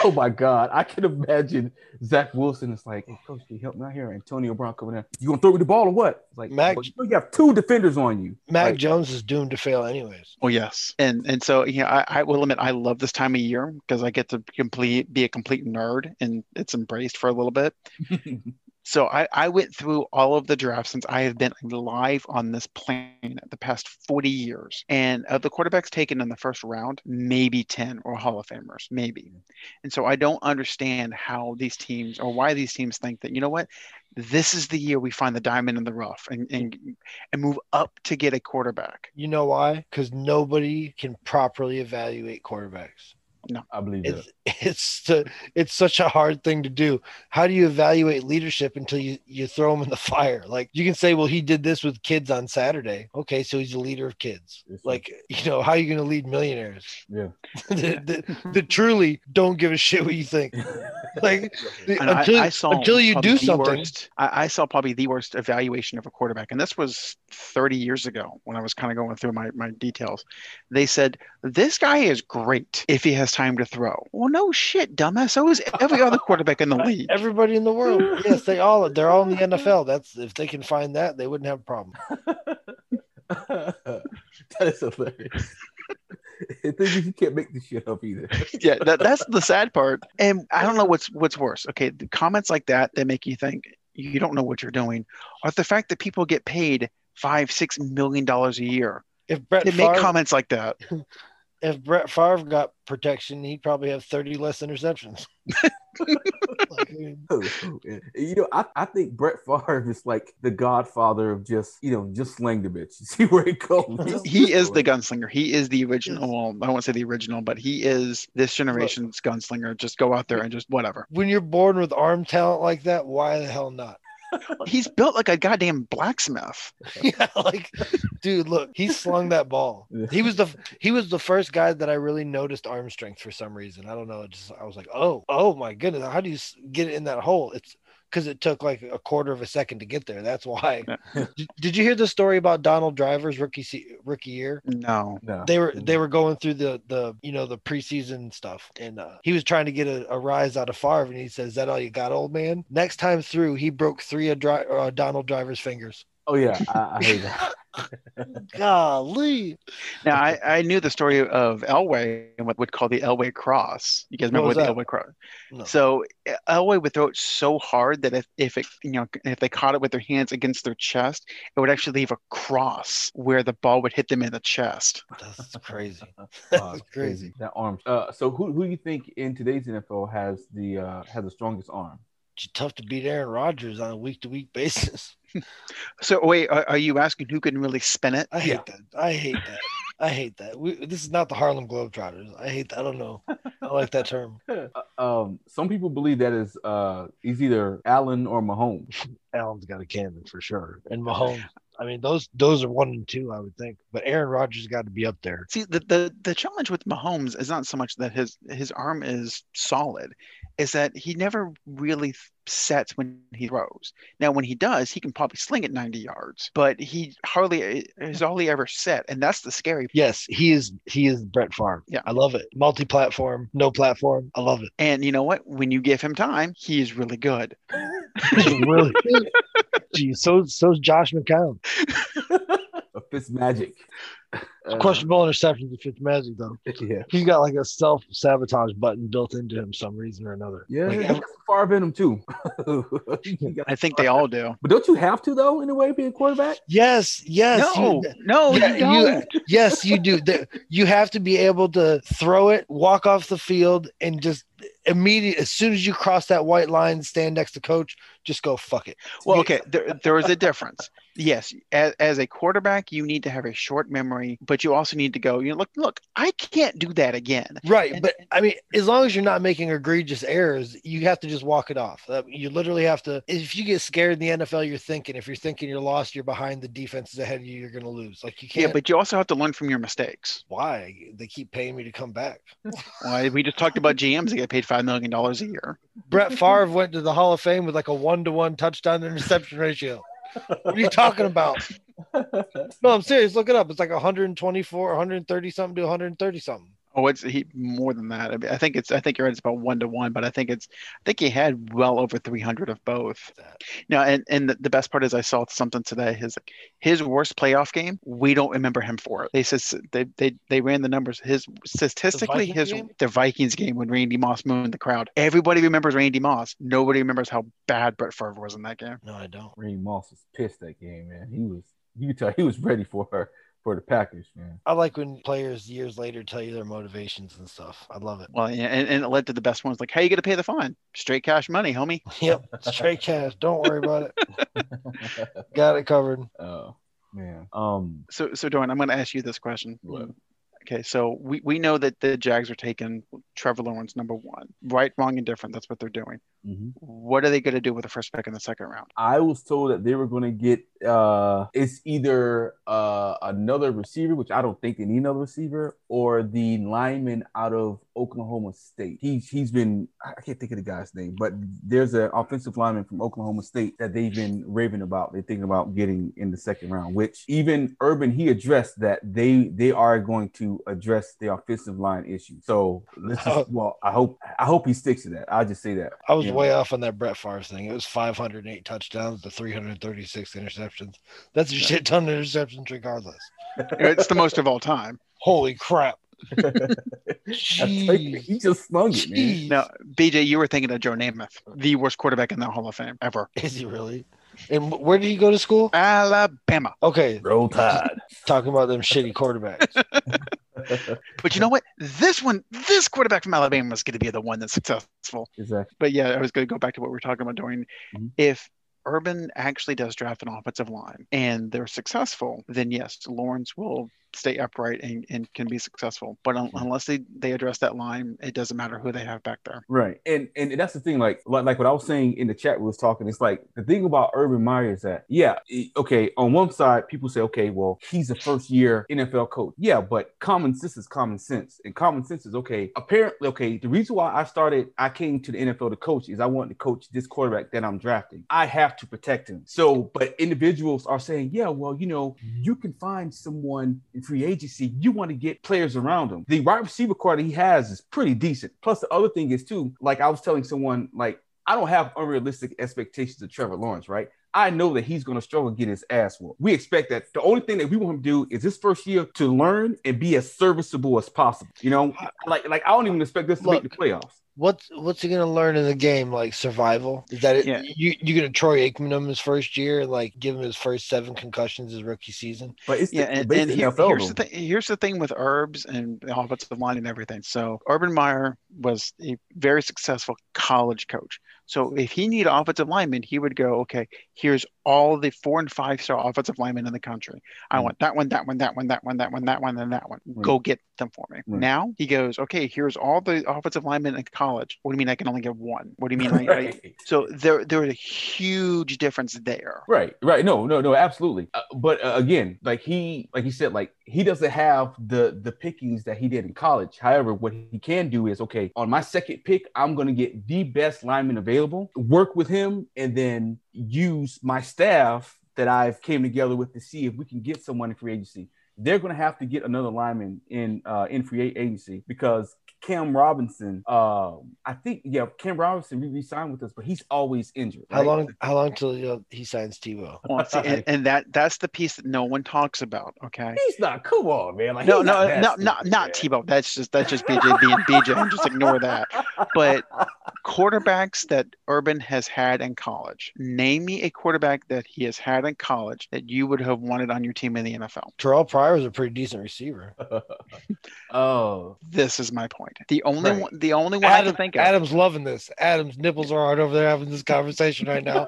Oh my God, I can imagine Zach Wilson is like, "Hey, coach, can you help me out here?" Antonio Brown coming out, "You gonna throw me the ball or what?" It's like, Mac, well, you have two defenders on you. Mac like, Jones is doomed to fail, anyways. Oh yes, and and so yeah, I, I will admit I love this time of year because I get to complete be a complete nerd, and it's embraced for a little bit. So I, I went through all of the drafts since I have been live on this planet the past forty years. And of the quarterbacks taken in the first round, maybe ten or Hall of Famers, maybe. And so I don't understand how these teams or why these teams think that, you know what, this is the year we find the diamond in the rough and and, and move up to get a quarterback. You know why? Because nobody can properly evaluate quarterbacks. No, I believe it's that. it's to, it's such a hard thing to do. How do you evaluate leadership until you, you throw them in the fire? Like you can say, well, he did this with kids on Saturday. Okay, so he's a leader of kids. It's like you know, how are you going to lead millionaires? Yeah, that, that, that truly don't give a shit what you think. Like the, until, I, I saw until you do something. Worst, I, I saw probably the worst evaluation of a quarterback. And this was thirty years ago when I was kind of going through my, my details. They said, this guy is great if he has time to throw. Well, no shit, dumbass. So is every other quarterback in the league. Everybody in the world. Yes, they all, they're all in the N F L. That's, if they can find that, they wouldn't have a problem. That is hilarious. You can't make this shit up either. Yeah, that, that's the sad part. And I don't know what's what's worse. Okay, the comments like that that make you think you don't know what you're doing, or the fact that people get paid five, six million dollars a year. If Brett they Favre, make comments like that, if Brett Favre got protection, he'd probably have thirty less interceptions. Like, you know, I, I think Brett Favre is like the godfather of just, you know, just sling the bitch. See where it goes. He is the gunslinger. He is the original. Well, I won't say the original, but he is this generation's gunslinger. Just go out there and just whatever. When you're born with arm talent like that, why the hell not? He's built like a goddamn blacksmith. Yeah, like, dude, look, he slung that ball. He was the he was the first guy that I really noticed arm strength for some reason. I don't know. It just I was like, oh, oh my goodness, how do you get it in that hole? It's because it took like a quarter of a second to get there. That's why. did, did you hear the story about Donald Driver's rookie se- rookie year? No, no. They were they were going through the the you know the preseason stuff, and uh, he was trying to get a, a rise out of Favre, and he says, "Is that all you got, old man?" Next time through, he broke three of Dri- uh, Donald Driver's fingers. Oh yeah, I, I heard that. Golly! Now I, I knew the story of Elway and what would call the Elway cross. You guys remember what, what the Elway cross? No. So Elway would throw it so hard that if, if it you know if they caught it with their hands against their chest, it would actually leave a cross where the ball would hit them in the chest. That's crazy. That's uh, crazy. That arm. Uh, so who who do you think in today's N F L has the uh, has the strongest arm? It's tough to beat Aaron Rodgers on a week-to-week basis. So wait, are, are you asking who can really spin it? I hate yeah. that. I hate that. I hate that. We, this is not the Harlem Globetrotters. I hate that. I don't know. I like that term. Uh, um, some people believe that is uh, he's either Allen or Mahomes. Allen's got a cannon for sure, and Mahomes. I mean, those those are one and two, I would think. But Aaron Rodgers got to be up there. See, the, the, the challenge with Mahomes is not so much that his his arm is solid, is that he never really sets when he throws. Now, when he does, he can probably sling it ninety yards, but he hardly is all he ever set, and that's the scary part. Yes, he is he is Brett Favre. Yeah, I love it. Multi-platform, no platform. I love it. And you know what? When you give him time, he is really good. He's really good. Geez, so so's Josh McCown. Fitzmagic. Uh, Questionable interceptions of Fitzmagic, though. Yeah. He's got like a self-sabotage button built into him some reason or another. Yeah, like, he's got Favre in him, too. I think they all do. But don't you have to, though, in a way, being a quarterback? Yes, yes. No, you, no, yeah, you don't. You, yes, you do. The, you have to be able to throw it, walk off the field, and just immediately, as soon as you cross that white line, stand next to coach, just go, fuck it. Well, okay, there, there is a difference. Yes, as, as a quarterback, you need to have a short memory, but you also need to go, you know, look, look, I can't do that again. Right, and, but I mean, as long as you're not making egregious errors, you have to just walk it off. You literally have to, if you get scared in the N F L, you're thinking, if you're thinking you're lost, you're behind, the defense is ahead of you, you're going to lose. Like you can't. Yeah, but you also have to learn from your mistakes. Why? They keep paying me to come back. Well, we just talked about G Ms that get paid five million dollars a year. Brett Favre went to the Hall of Fame with like a one-to-one touchdown interception ratio. What are you talking about? No, I'm serious. Look it up. It's like one hundred twenty-four, one hundred thirty something to one hundred thirty something. Oh, it's he, more than that. I, mean, I think it's. I think you're right. It's about one to one, but I think it's. I think he had well over three hundred of both. Now, and and the, the best part is, I saw something today. His his worst playoff game. We don't remember him for it. They says they they they ran the numbers. His statistically, the his game? The Vikings game when Randy Moss mooned the crowd. Everybody remembers Randy Moss. Nobody remembers how bad Brett Favre was in that game. No, I don't. Randy Moss was pissed that game, man. He was. You could tell he was ready for her. For the Packers, man. I like when players years later tell you their motivations and stuff. I love it. Well, yeah, and, and it led to the best ones. Like, how are you going to pay the fine? Straight cash money, homie. Yep, straight cash. Don't worry about it. Got it covered. Oh, man. Um. So, so Dorian, I'm going to ask you this question. What? Okay, so we, we know that the Jags are taking Trevor Lawrence, number one. Right, wrong, and different. That's what they're doing. Mm-hmm. What are they going to do with the first pick in the second round? I was told that they were going to get uh, it's either uh, another receiver, which I don't think they need another receiver, or the lineman out of Oklahoma State. He, he's been – I can't think of the guy's name, but there's an offensive lineman from Oklahoma State that they've been raving about. They're thinking about getting in the second round, which even Urban, he addressed that they, they are going to address the offensive line issue. So, let's just, well, I hope I hope he sticks to that. I'll just say that. I was yeah. way off on that Brett Favre thing. It was five hundred eight touchdowns to three hundred thirty-six interceptions. That's a shit ton of interceptions regardless. It's the most of all time. Holy crap. He just slung it, man. Now, B J, you were thinking of Joe Namath, the worst quarterback in the Hall of Fame ever. Is he really? And where did he go to school? Alabama. Okay. Roll Tide. Talking about them shitty quarterbacks. But you know what? This one, this quarterback from Alabama is going to be the one that's successful. Exactly. But yeah, I was going to go back to what we were talking about, Dorian. Mm-hmm. If Urban actually does draft an offensive line and they're successful, then yes, Lawrence will stay upright and, and can be successful. But un- unless they, they address that line, it doesn't matter who they have back there. Right. And and that's the thing, like, like, like what I was saying in the chat we was talking, it's like the thing about Urban Meyer is that, yeah, okay, on one side, people say, okay, well, he's a first-year N F L coach. Yeah, but common sense is common sense. And common sense is, okay, apparently, okay, the reason why I started, I came to the N F L to coach is I wanted to coach this quarterback that I'm drafting. I have to protect him. So, but individuals are saying, yeah, well, you know, you can find someone in free agency, you want to get players around him. The wide receiver core that he has is pretty decent. Plus, the other thing is, too, like I was telling someone, like, I don't have unrealistic expectations of Trevor Lawrence, right? I know that he's going to struggle to get his ass whooped. We expect that. The only thing that we want him to do is his first year to learn and be as serviceable as possible. You know, like, like I don't even expect this to Look, make the playoffs. What's what's he going to learn in the game? Like survival? Is that it? Yeah. You, you're going to Troy Aikman him his first year, like give him his first seven concussions his rookie season? But it's yeah, the, and, and here, here's, the th- here's the thing with Herbs and the offensive line and everything. So Urban Meyer was a very successful college coach. So if he needed offensive linemen, he would go, okay, here's all the four and five star offensive linemen in the country. I mm-hmm. want that one, that one, that one, that one, that one, that one, and that one. Mm-hmm. Go get them for me. Mm-hmm. Now he goes, okay, here's all the offensive linemen in college. What do you mean I can only get one? What do you mean? Right. I, so there, there is a huge difference there. Right, right. No, no, no, absolutely. Uh, but uh, again, like he, like he said, like he doesn't have the the pickings that he did in college. However, what he can do is, okay, on my second pick, I'm going to get the best lineman available. Available, work with him, and then use my staff that I've came together with to see if we can get someone in free agency. They're going to have to get another lineman in uh, in free agency because Cam Robinson, uh, I think, yeah, Cam Robinson re-signed with us, but he's always injured. Right? How long? How long till you know, he signs Tebow? Well, see, and, and that that's the piece that no one talks about. Okay, he's not come on, man. Like, no, no, not no, not, not Tebow. That's just that's just B J being B J. And just ignore that. But quarterbacks that Urban has had in college. Name me a quarterback that he has had in college that you would have wanted on your team in the N F L. Terrell Pryor is a pretty decent receiver. Oh, this is my point. The only right. one, the only one Adam, I can think of. Adam's loving this. Adam's nipples are hard over there having this conversation right now.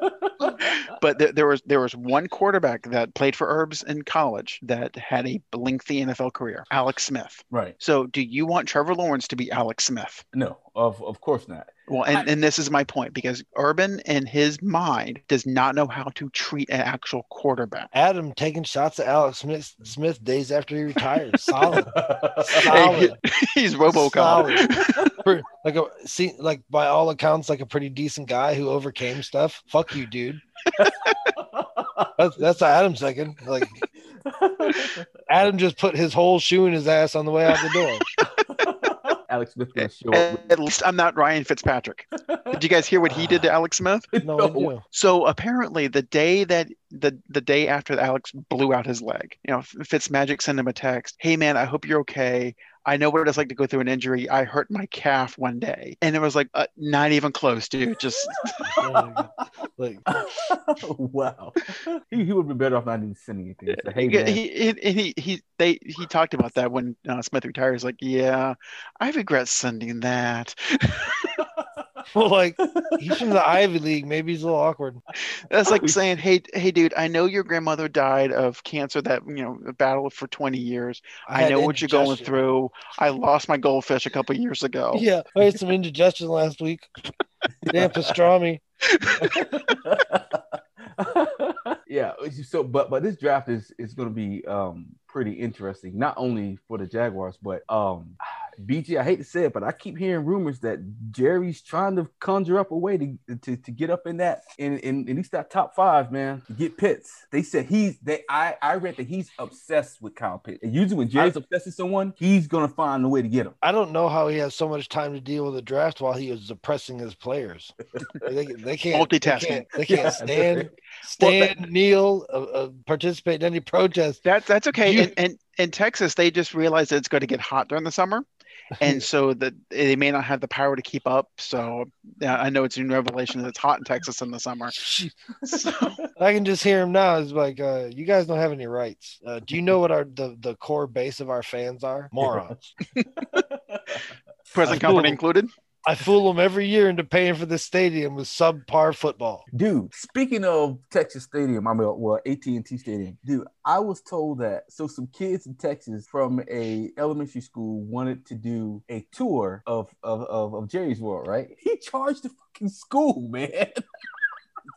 But there, there was there was one quarterback that played for Herbs in college that had a lengthy N F L career. Alex Smith. Right. So, do you want Trevor Lawrence to be Alex Smith? No. Of of course not. Well, and, and this is my point because Urban in his mind does not know how to treat an actual quarterback. Adam taking shots at Alex Smith, Smith days after he retires. Solid. Solid. He's RoboCop. Like a see, like by all accounts, like a pretty decent guy who overcame stuff. Fuck you, dude. That's that's Adam's second. Like Adam just put his whole shoe in his ass on the way out the door. Alex Smith gonna show up. At least I'm not Ryan Fitzpatrick. Did you guys hear what he did to Alex Smith? No, I do. So apparently the day that the, the day after Alex blew out his leg, you know, Fitzmagic sent him a text. Hey man, I hope you're okay. I know what it's like to go through an injury. I hurt my calf one day. And it was like, uh, not even close, dude. Just like, wow. He, he would have been better off not even sending anything. So, hey, man. He, he, he, he, they, he talked about that when uh, Smith retires. Like, yeah, I regret sending that. Well, like, he's from the Ivy League. Maybe he's a little awkward. That's like saying, hey, hey, dude, I know your grandmother died of cancer that, you know, battled for twenty years. I, I know what you're going through. I lost my goldfish a couple of years ago. Yeah, I had some indigestion last week. Damn pastrami. Yeah, so but but this draft is is going to be um pretty interesting, not only for the Jaguars, but um B J, I hate to say it, but I keep hearing rumors that Jerry's trying to conjure up a way to to, to get up in that in, in at least that top five, man, to get Pitts. They said he's they I I read that he's obsessed with Kyle Pitts. And usually when Jerry's I, obsessed with someone, he's gonna find a way to get him. I don't know how he has so much time to deal with the draft while he is oppressing his players. they, they can't multitasking. They can't, they can't yeah. stand stand well, that, kneel uh, uh, participate in any protest. That's that's okay. You, and, and in Texas, they just realized that it's going to get hot during the summer. And so that they may not have the power to keep up. So uh, I know it's a new revelation that it's hot in Texas in the summer. So. I can just hear him now. It's like, uh, you guys don't have any rights. Uh, do you know what our the, the core base of our fans are? Morons. Present company included. I fool them every year into paying for the stadium with subpar football. Dude, speaking of Texas Stadium, I mean, well, A T and T Stadium. Dude, I was told that, so some kids in Texas from a elementary school wanted to do a tour of, of, of, of Jerry's World, right? He charged the fucking school, man.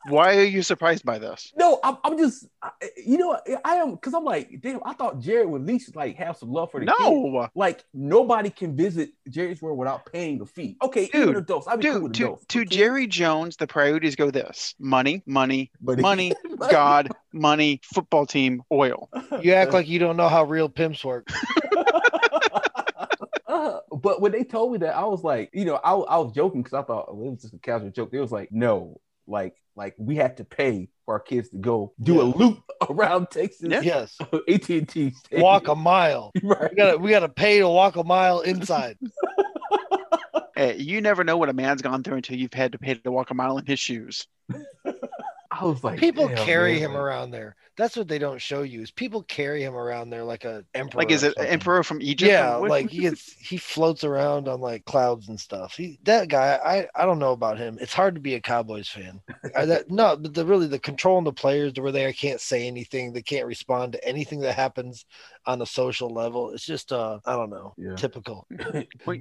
Why are you surprised by this? No, I'm, I'm just, I, you know, I am, because I'm like, damn, I thought Jerry would at least, like, have some love for the no. kids. Like, nobody can visit Jerry's World without paying the fee. Okay, dude, even adults. I've been dude, cool with to, adults. To okay. Jerry Jones, the priorities go this. Money, money, money, money, God, money, football team, oil. You act like you don't know how real pimps work. Uh, but when they told me that, I was like, you know, I, I was joking because I thought, oh, it was just a casual joke. They was like, no. Like, like we had to pay for our kids to go do yeah. a loop around Texas. Yes, A T and T. Walk a mile. Right. We gotta, we gotta pay to walk a mile inside. Hey, you never know what a man's gone through until you've had to pay to walk a mile in his shoes. I was like, people carry man. him around there. That's what they don't show you is people carry him around there like a emperor. Like is it emperor from Egypt? Yeah, like he gets he floats around on like clouds and stuff. He that guy, I, I don't know about him. It's hard to be a Cowboys fan. I, that, no, but the really the control on the players to where they can't say anything, they can't respond to anything that happens on a social level. It's just uh I don't know, yeah. typical,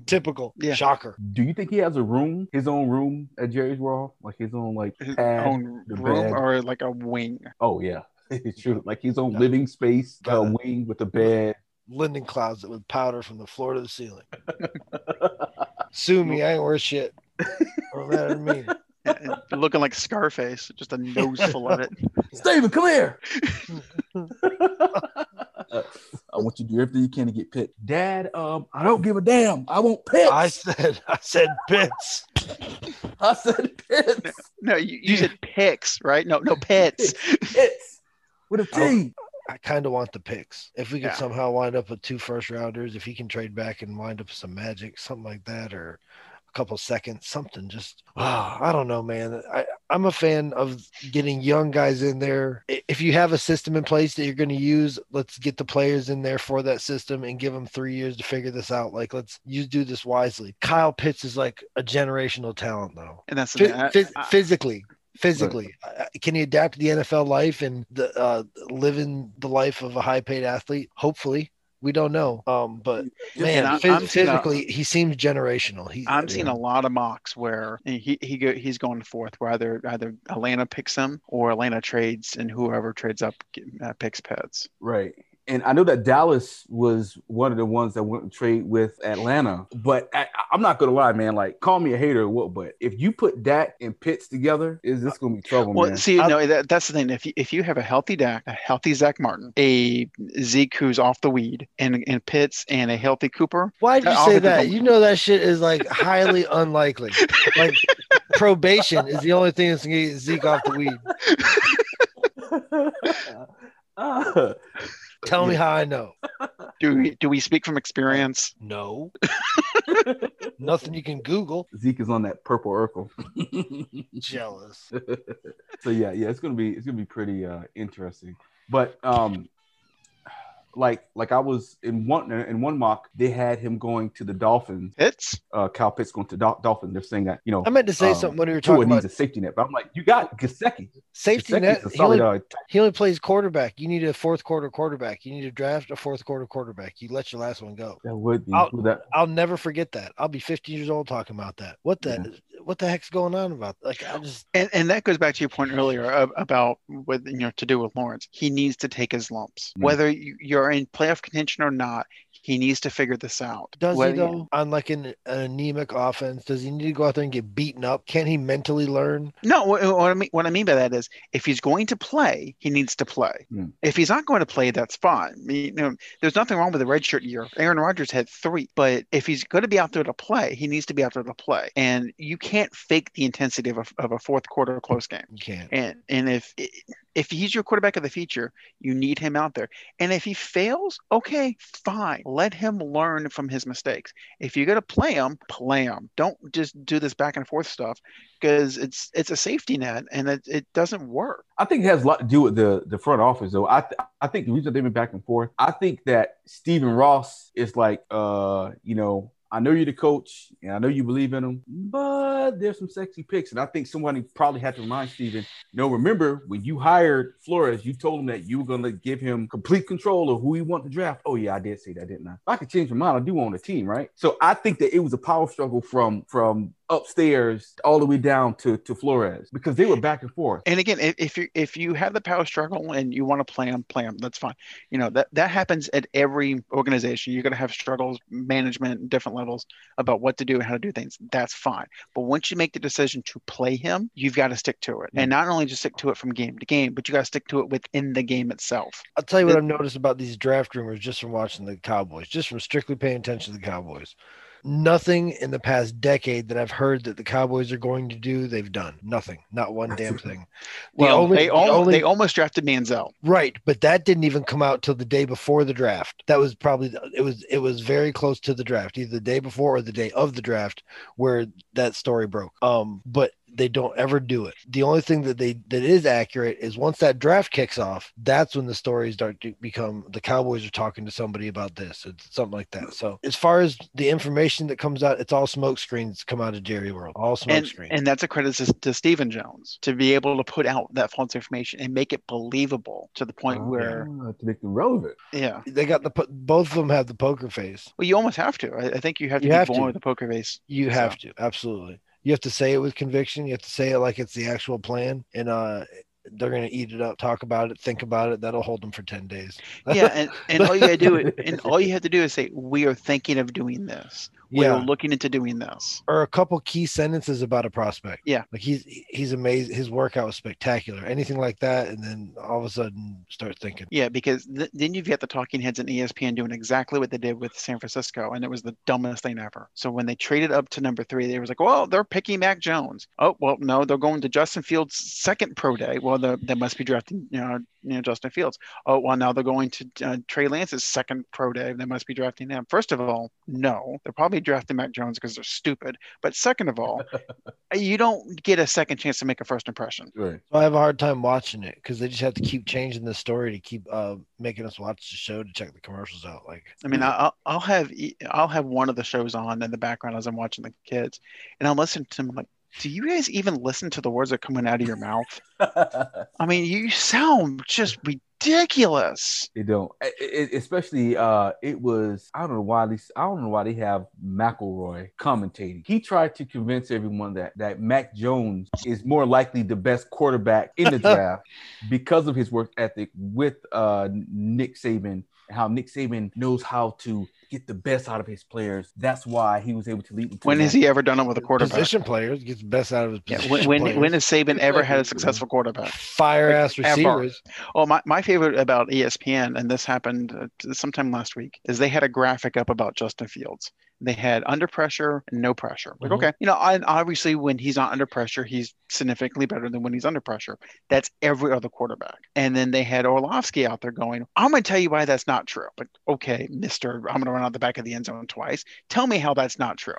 typical, yeah. shocker. Do you think he has a room, his own room at Jerry's World, like his own like his pad, own room? Bed? Or like a wing? Oh yeah. It's true. Like his own yeah. living space, a uh, wing with a bed. Linen closet with powder from the floor to the ceiling. Sue me, I ain't worth shit. Don't matter to me. Yeah, looking like Scarface, just a nose full of it. Steven, come here. uh, I want you to do everything you can to get Pitt. Dad, um, I don't give a damn. I want Pitts. I said, I said Pitts. I said Pitts. No, no you, you said picks, right? No, no Pitts. Pitts. What a team. I, I kind of want the picks. If we could yeah. somehow wind up with two first rounders, if he can trade back and wind up with some magic, something like that, or a couple seconds, something just, oh, I don't know, man. I, I'm a fan of getting young guys in there. If you have a system in place that you're going to use, let's get the players in there for that system and give them three years to figure this out. Like, let's you do this wisely. Kyle Pitts is like a generational talent, though. And that's F- phys- I, I, physically. Physically, can he adapt to the N F L life and the, uh, living the life of a high-paid athlete? Hopefully. We don't know, um, but man, I'm, phys- I'm physically a, he seems generational. He, I'm yeah. seeing a lot of mocks where he he go, he's going forth. Where either either Atlanta picks him or Atlanta trades, and whoever trades up uh, picks Pets. Right. And I know that Dallas was one of the ones that went and trade with Atlanta, but I, I'm not going to lie, man. Like, call me a hater or what, but if you put Dak and Pitts together, is this going to be trouble, well, man? Well, see, I, no, that, that's the thing. If you, if you have a healthy Dak, a healthy Zach Martin, a Zeke who's off the weed, and, and Pitts and a healthy Cooper. Why'd you say that? People. You know that shit is, like, highly unlikely. Like, probation is the only thing that's going to get Zeke off the weed. uh. Tell me how I know. Do we, do we speak from experience? No. Nothing you can Google. Zeke is on that purple Urkel. Jealous. So yeah, yeah, it's gonna be it's gonna be pretty uh, interesting. But um, like like I was in one in one mock, they had him going to the Dolphins. Pitts? Uh, Kyle Pitts going to Dol- Dolphins. They're saying that, you know. I meant to say um, something when we were talking about. He needs a safety net, but I'm like, you got Gesicki. Safety Gesicki's net. A solid, he, only, uh, he only plays quarterback. You need a fourth quarter quarterback. You need to draft a fourth quarter quarterback. You let your last one go. That would be. I'll, that. I'll never forget that. I'll be fifty years old talking about that. What the yeah. What the heck's going on about? Like, I just and, and that goes back to your point earlier about with you know to do with Lawrence. He needs to take his lumps, mm-hmm. whether you're in playoff contention or not. He needs to figure this out. Does Whether, he though? On like an, an anemic offense, does he need to go out there and get beaten up? Can't he mentally learn? No. What, what I mean, what I mean by that is, if he's going to play, he needs to play. Mm. If he's not going to play, that's fine. I mean, you know, there's nothing wrong with a redshirt year. Aaron Rodgers had three, but if he's going to be out there to play, he needs to be out there to play. And you can't fake the intensity of a, of a fourth quarter close game. You can't. And and if it, if he's your quarterback of the future, you need him out there. And if he fails, okay, fine. Let him learn from his mistakes. If you're going to play him, play him. Don't just do this back and forth stuff because it's it's a safety net and it, it doesn't work. I think it has a lot to do with the, the front office, though. I th- I think the reason they've been back and forth, I think that Stephen Ross is like, uh, you know, I know you're the coach, and I know you believe in him, but there's some sexy picks. And I think somebody probably had to remind Steven, no, remember, when you hired Flores, you told him that you were going to give him complete control of who he wanted to draft. Oh, yeah, I did say that, didn't I? If I could change my mind, I do own a team, right? So I think that it was a power struggle from from upstairs all the way down to, to Flores because they were back and forth. And again, if, if you if you have the power struggle and you want to play them, play them, that's fine. You know, that, that happens at every organization. You're going to have struggles, management, different levels about what to do and how to do things. That's fine. But once you make the decision to play him, you've got to stick to it. And not only just stick to it from game to game, but you got to stick to it within the game itself. I'll tell you what it, I've noticed about these draft rumors just from watching the Cowboys, just from strictly paying attention to the Cowboys. Nothing in the past decade that I've heard that the Cowboys are going to do, they've done. Nothing. Not one damn thing. The well, only, they, the almost, only, they almost drafted Manziel. Right, but that didn't even come out till the day before the draft. That was probably – it was it was very close to the draft, either the day before or the day of the draft where that story broke. Um, but – they don't ever do it. The only thing that they that is accurate is once that draft kicks off, that's when the stories start to become the Cowboys are talking to somebody about this or something like that. So as far as the information that comes out, it's all smoke screens come out of Jerry World. All smoke and, screens. And that's a credit to, to Stephen Jones to be able to put out that false information and make it believable to the point oh, where to make it relevant. Yeah. They got the both of them have the poker face. Well, you almost have to. I, I think you have to you be have born to. with the poker face. You have so. to. Absolutely. You have to say it with conviction. You have to say it like it's the actual plan. And uh, they're going to eat it up, talk about it, think about it. That'll hold them for ten days. Yeah, and, and all you got to do is, and all you have to do is say, we are thinking of doing this. We're yeah. looking into doing this. Or a couple key sentences about a prospect. Yeah. Like he's he's amazing. His workout was spectacular. Anything like that. And then all of a sudden start thinking. Yeah, because th- then you've got the talking heads and E S P N doing exactly what they did with San Francisco. And it was the dumbest thing ever. So when they traded up to number three, they was like, well, they're picking Mac Jones. Oh, well, no, they're going to Justin Fields' second pro day. Well, they must be drafting, you know, you know, Justin Fields. Oh, well, now they're going to uh, Trey Lance's second pro day. They must be drafting him. First of all, no, they're probably drafting Mac Jones because they're stupid. But second of all, you don't get a second chance to make a first impression. Right. So I have a hard time watching it because they just have to keep changing the story to keep uh, making us watch the show to check the commercials out. Like, I mean, I'll, I'll have I'll have one of the shows on in the background as I'm watching the kids, and I'll listen to them like, do you guys even listen to the words that are coming out of your mouth? I mean, you sound just ridiculous. They don't, it, it, especially. Uh, it was I don't know why these I don't know why they have McElroy commentating. He tried to convince everyone that that Mac Jones is more likely the best quarterback in the draft because of his work ethic with uh, Nick Saban. How Nick Saban knows how to get the best out of his players. That's why he was able to lead. When has he ever done it with a quarterback? Position players gets the best out of his position. Yeah, when, when, when has Saban ever had a successful quarterback? Fire ass like, receivers. Ever. Oh, my, my favorite about E S P N, and this happened sometime last week, is they had a graphic up about Justin Fields. They had under pressure and no pressure. Like, mm-hmm. okay, you know, I, obviously when he's not under pressure, he's significantly better than when he's under pressure. That's every other quarterback. And then they had Orlovsky out there going, I'm going to tell you why that's not true. But okay, mister, I'm going to run out the back of the end zone twice. Tell me how that's not true.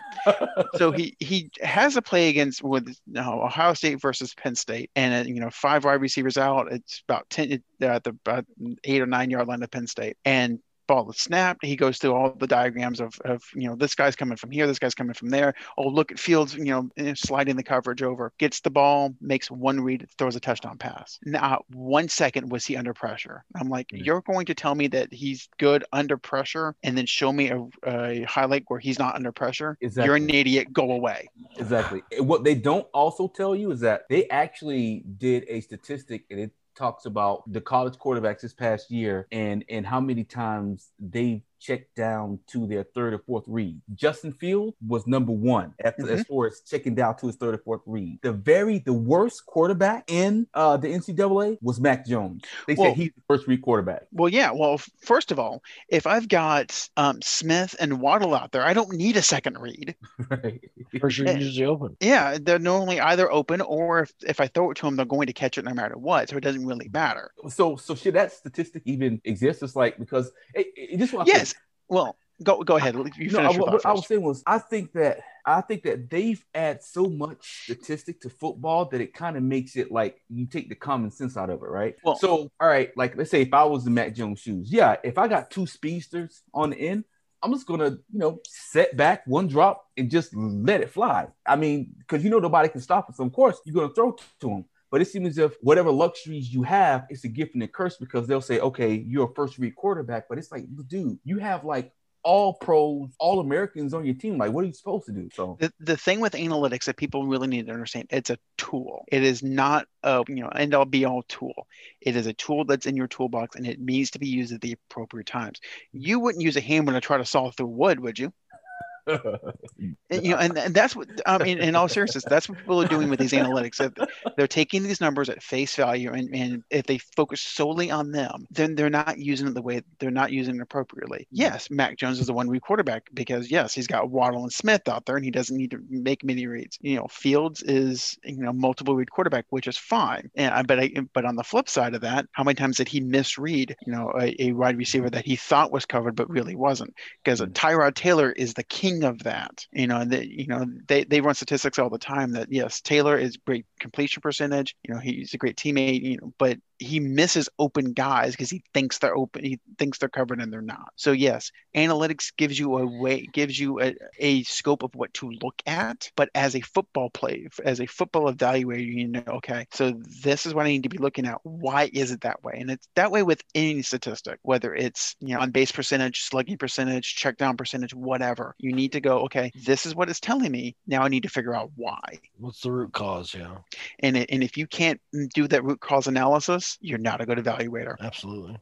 So he he has a play against with you know, Ohio State versus Penn State. And, uh, you know, five wide receivers out. It's about ten, uh, the uh, eight or nine yard line of Penn State. And ball that's snapped. He goes through all the diagrams of, of, you know, this guy's coming from here, this guy's coming from there. Oh, look at Fields, you know, sliding the coverage over, gets the ball, makes one read, throws a touchdown pass. Not one second was he under pressure. I'm like, mm-hmm. You're going to tell me that he's good under pressure and then show me a, a highlight where he's not under pressure? Exactly. You're an idiot. Go away. Exactly. What they don't also tell you is that they actually did a statistic, and it talks about the college quarterbacks this past year and and how many times they've checked down to their third or fourth read. Justin Fields was number one after, mm-hmm. as far as checking down to his third or fourth read. The very the worst quarterback in uh, the N C double A was Mac Jones. They well, said he's the first read quarterback. Well, yeah. Well, f- first of all, if I've got um, Smith and Waddle out there, I don't need a second read. Right. First read is usually open. Yeah, they're normally either open or if, if I throw it to them, they're going to catch it no matter what. So it doesn't really matter. So so should that statistic even exist? It's like because it, it just what yes. Well, go go ahead. You finish no, I, your what I was saying was I think that I think that they've added so much statistic to football that it kind of makes it like you take the common sense out of it, right? Well, so all right, like let's say if I was in Mac Jones' shoes, yeah, if I got two speedsters on the end, I'm just gonna you know set back one drop and just let it fly. I mean, because you know nobody can stop it, so of course you're gonna throw to them. But it seems as if whatever luxuries you have, it's a gift and a curse because they'll say, okay, you're a first read quarterback. But it's like, dude, you have like all pros, all Americans on your team. Like, what are you supposed to do? So the, the thing with analytics that people really need to understand, it's a tool. It is not a, you know, end all be all tool. It is a tool that's in your toolbox and it needs to be used at the appropriate times. You wouldn't use a hammer to try to saw through wood, would you? And, you know, and, and that's what I mean. In all seriousness, that's what people are doing with these analytics. They're taking these numbers at face value, and, and if they focus solely on them, then they're not using it the way they're not using it appropriately. Yes, Mac Jones is the one-read quarterback because yes, he's got Waddle and Smith out there, and he doesn't need to make many reads. You know, Fields is you know multiple-read quarterback, which is fine. And I but I but on the flip side of that, how many times did he misread you know a, a wide receiver that he thought was covered but really wasn't? Because Tyrod Taylor is the king of that. You know, that you know, they, they run statistics all the time that yes, Taylor is great completion percentage, you know, he's a great teammate, you know, but he misses open guys because he thinks they're open, he thinks they're covered and they're not. So yes, analytics gives you a way, gives you a, a scope of what to look at, but as a football play, as a football evaluator, you know, okay, so this is what I need to be looking at. Why is it that way? And it's that way with any statistic, whether it's, you know, on base percentage, slugging percentage, check down percentage, whatever. You need to go, okay, this is what it's telling me. Now I need to figure out why. What's the root cause? Yeah. And, it, and if you can't do that root cause analysis, you're not a good evaluator. Absolutely.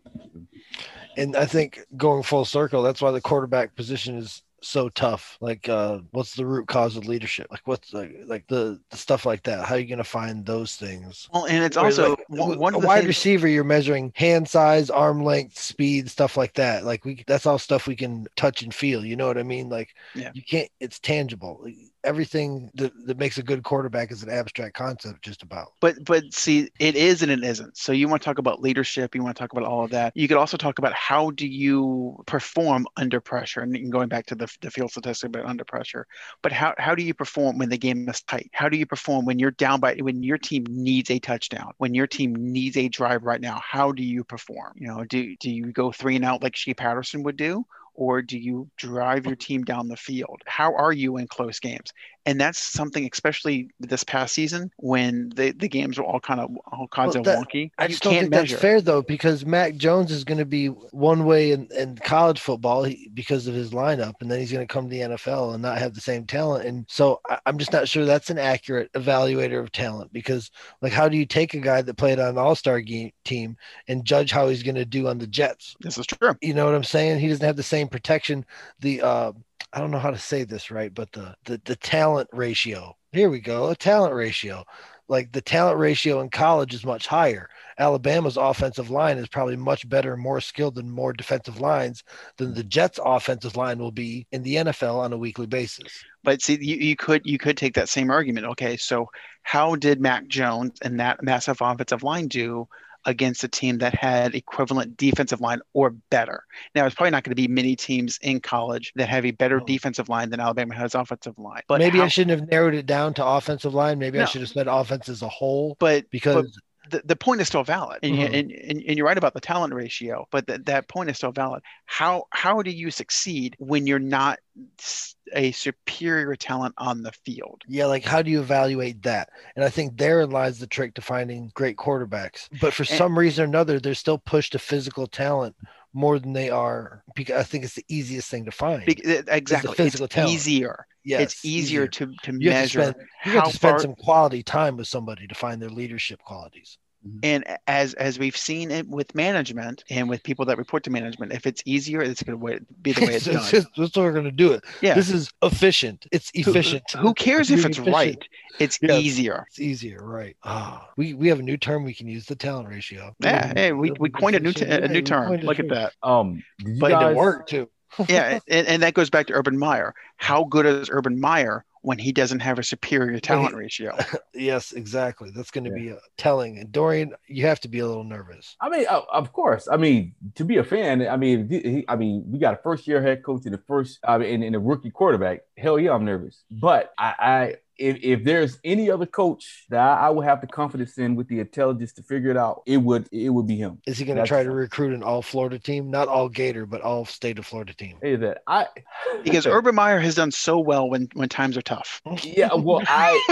And I think going full circle, that's why the quarterback position is so tough. Like, uh, what's the root cause of leadership? Like, what's the, like the, the stuff like that? How are you going to find those things? Well, and it's also like, one, one of the wide things- receiver, you're measuring hand size, arm length, speed, stuff like that. Like, we that's all stuff we can touch and feel. You know what I mean? Like, yeah. You can't, it's tangible. Everything that, that makes a good quarterback is an abstract concept just about. But but see, it is and it isn't. So you want to talk about leadership. You want to talk about all of that. You could also talk about how do you perform under pressure. And going back to the, the field statistic about under pressure. But how, how do you perform when the game is tight? How do you perform when you're down by, when your team needs a touchdown? When your team needs a drive right now, how do you perform? You know, do, do you go three and out like Shea Patterson would do? Or do you drive your team down the field? How are you in close games? And that's something, especially this past season, when the, the games were all kind of all kinds well, that, of wonky. I just you don't can't think measure. That's fair, though, because Mac Jones is going to be one way in, in college football because of his lineup, and then he's going to come to the N F L and not have the same talent. And so I, I'm just not sure that's an accurate evaluator of talent because, like, how do you take a guy that played on an all-star game, team and judge how he's going to do on the Jets? This is true. You know what I'm saying? He doesn't have the same protection. The uh, I don't know how to say this right, but the, the the talent ratio. Here we go, a talent ratio. Like the talent ratio in college is much higher. Alabama's offensive line is probably much better, more skilled, and more defensive lines than the Jets' offensive line will be in the N F L on a weekly basis. But see, you, you could you could take that same argument. Okay, so how did Mac Jones and that massive offensive line do against a team that had equivalent defensive line or better? Now, it's probably not going to be many teams in college that have a better oh. defensive line than Alabama has offensive line. But Maybe how- I shouldn't have narrowed it down to offensive line. Maybe no. I should have said offense as a whole. But because... But- the, the point is still valid, and, mm-hmm. and, and and you're right about the talent ratio, but th- that point is still valid. How how do you succeed when you're not a superior talent on the field? Yeah, like how do you evaluate that? And I think therein lies the trick to finding great quarterbacks. But for and, some reason or another, they're still pushed to physical talent more than they are. Because I think it's the easiest thing to find. Be- exactly, physical it's talent. Easier. Yes, it's easier, easier. to to you measure. Have to spend, you how have to spend far... some quality time with somebody to find their leadership qualities. And as as we've seen it with management and with people that report to management, if it's easier, it's going to be the way it's done. That's what we're going to do it. Yeah. This is efficient. It's efficient. Who, who cares if it's efficient. Right? It's yeah, easier. It's easier, right? Oh, we we have a new term we can use, the talent ratio. Yeah, hey, we, we coined a new t- a new term. Yeah, Look at that. Um, but guys... it worked too. yeah, and, and that goes back to Urban Meyer. How good is Urban Meyer when he doesn't have a superior talent ratio? Yes, exactly. That's going to yeah. be telling. And Dorian, you have to be a little nervous. I mean, of course. I mean, to be a fan, I mean, he, I mean, we got a first-year head coach and a first, I mean, and, and a rookie quarterback. Hell yeah, I'm nervous. But I, I if, if there's any other coach that I, I would have the confidence in with the intelligence to figure it out, it would it would be him. Is he going to try to recruit an all-Florida team? Not all Gator, but all state of Florida team. Hey, that I because Urban Meyer has done so well when, when times are tough. Yeah, well, I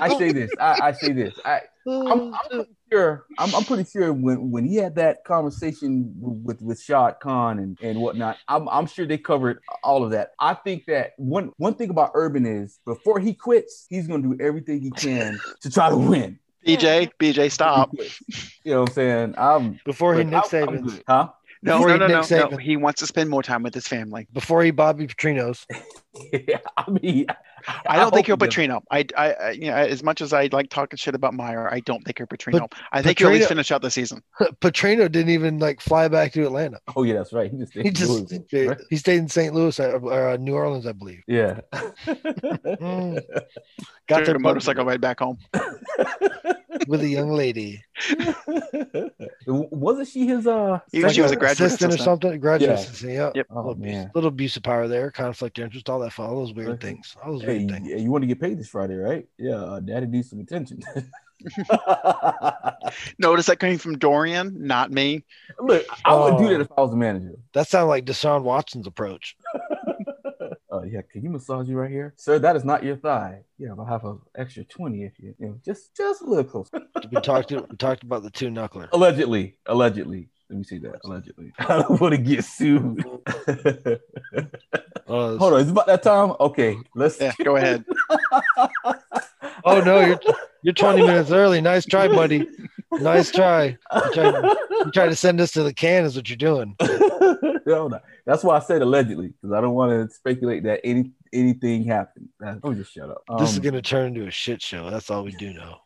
I say this. I, I say this. I I'm, I'm pretty sure. I'm, I'm pretty sure when, when he had that conversation with with Shad Khan and, and whatnot, I'm I'm sure they covered all of that. I think that one one thing about Urban is before he quits, he's going to do everything he can to try to win. B J, B J, stop. You know what I'm saying? I'm before he Nick Saban, huh? No, no, no, no, no. He wants to spend more time with his family. Before he Bobby Petrino's. yeah, I mean, I, I don't I think he'll Petrino. I, I, I, you know, as much as I like talking shit about Meyer, I don't think he'll Petrino. But, I think Petrino, he'll at least finish out the season. Petrino didn't even like fly back to Atlanta. Oh yeah, that's right. He just stayed, he just, Louis, he, right? he stayed in Saint Louis or uh, New Orleans, I believe. Yeah. mm. Got the motorcycle ride back home. With a young lady. Wasn't she his uh? She was a graduate assistant, assistant or something. Graduate yeah. assistant. Yeah. Yep. Oh, little, man. Little abuse of power there. Conflict of interest. All that. All those weird okay. things. All those hey, weird things. You want to get paid this Friday, right? Yeah. Uh, Daddy needs some attention. Notice that coming from Dorian, not me. Look, I uh, would do that if I was a manager. That sounds like Deshaun Watson's approach. Oh, yeah, can you massage you right here? Sir, that is not your thigh. Yeah, I'll have an extra twenty if you, you know, just just a little closer. we, talked to, we talked about the two-knuckler. Allegedly. Allegedly. Let me see that. Allegedly. I don't want to get sued. uh, Hold on. Is it about that time? Okay. Let's yeah, go ahead. Oh, no. You're, you're twenty minutes early. Nice try, buddy. Nice try. You try, try to send us to the can is what you're doing. That's why I said allegedly, because I don't want to speculate that any anything happened. Oh, just shut up. Um, this is going to turn into a shit show. That's all we do know.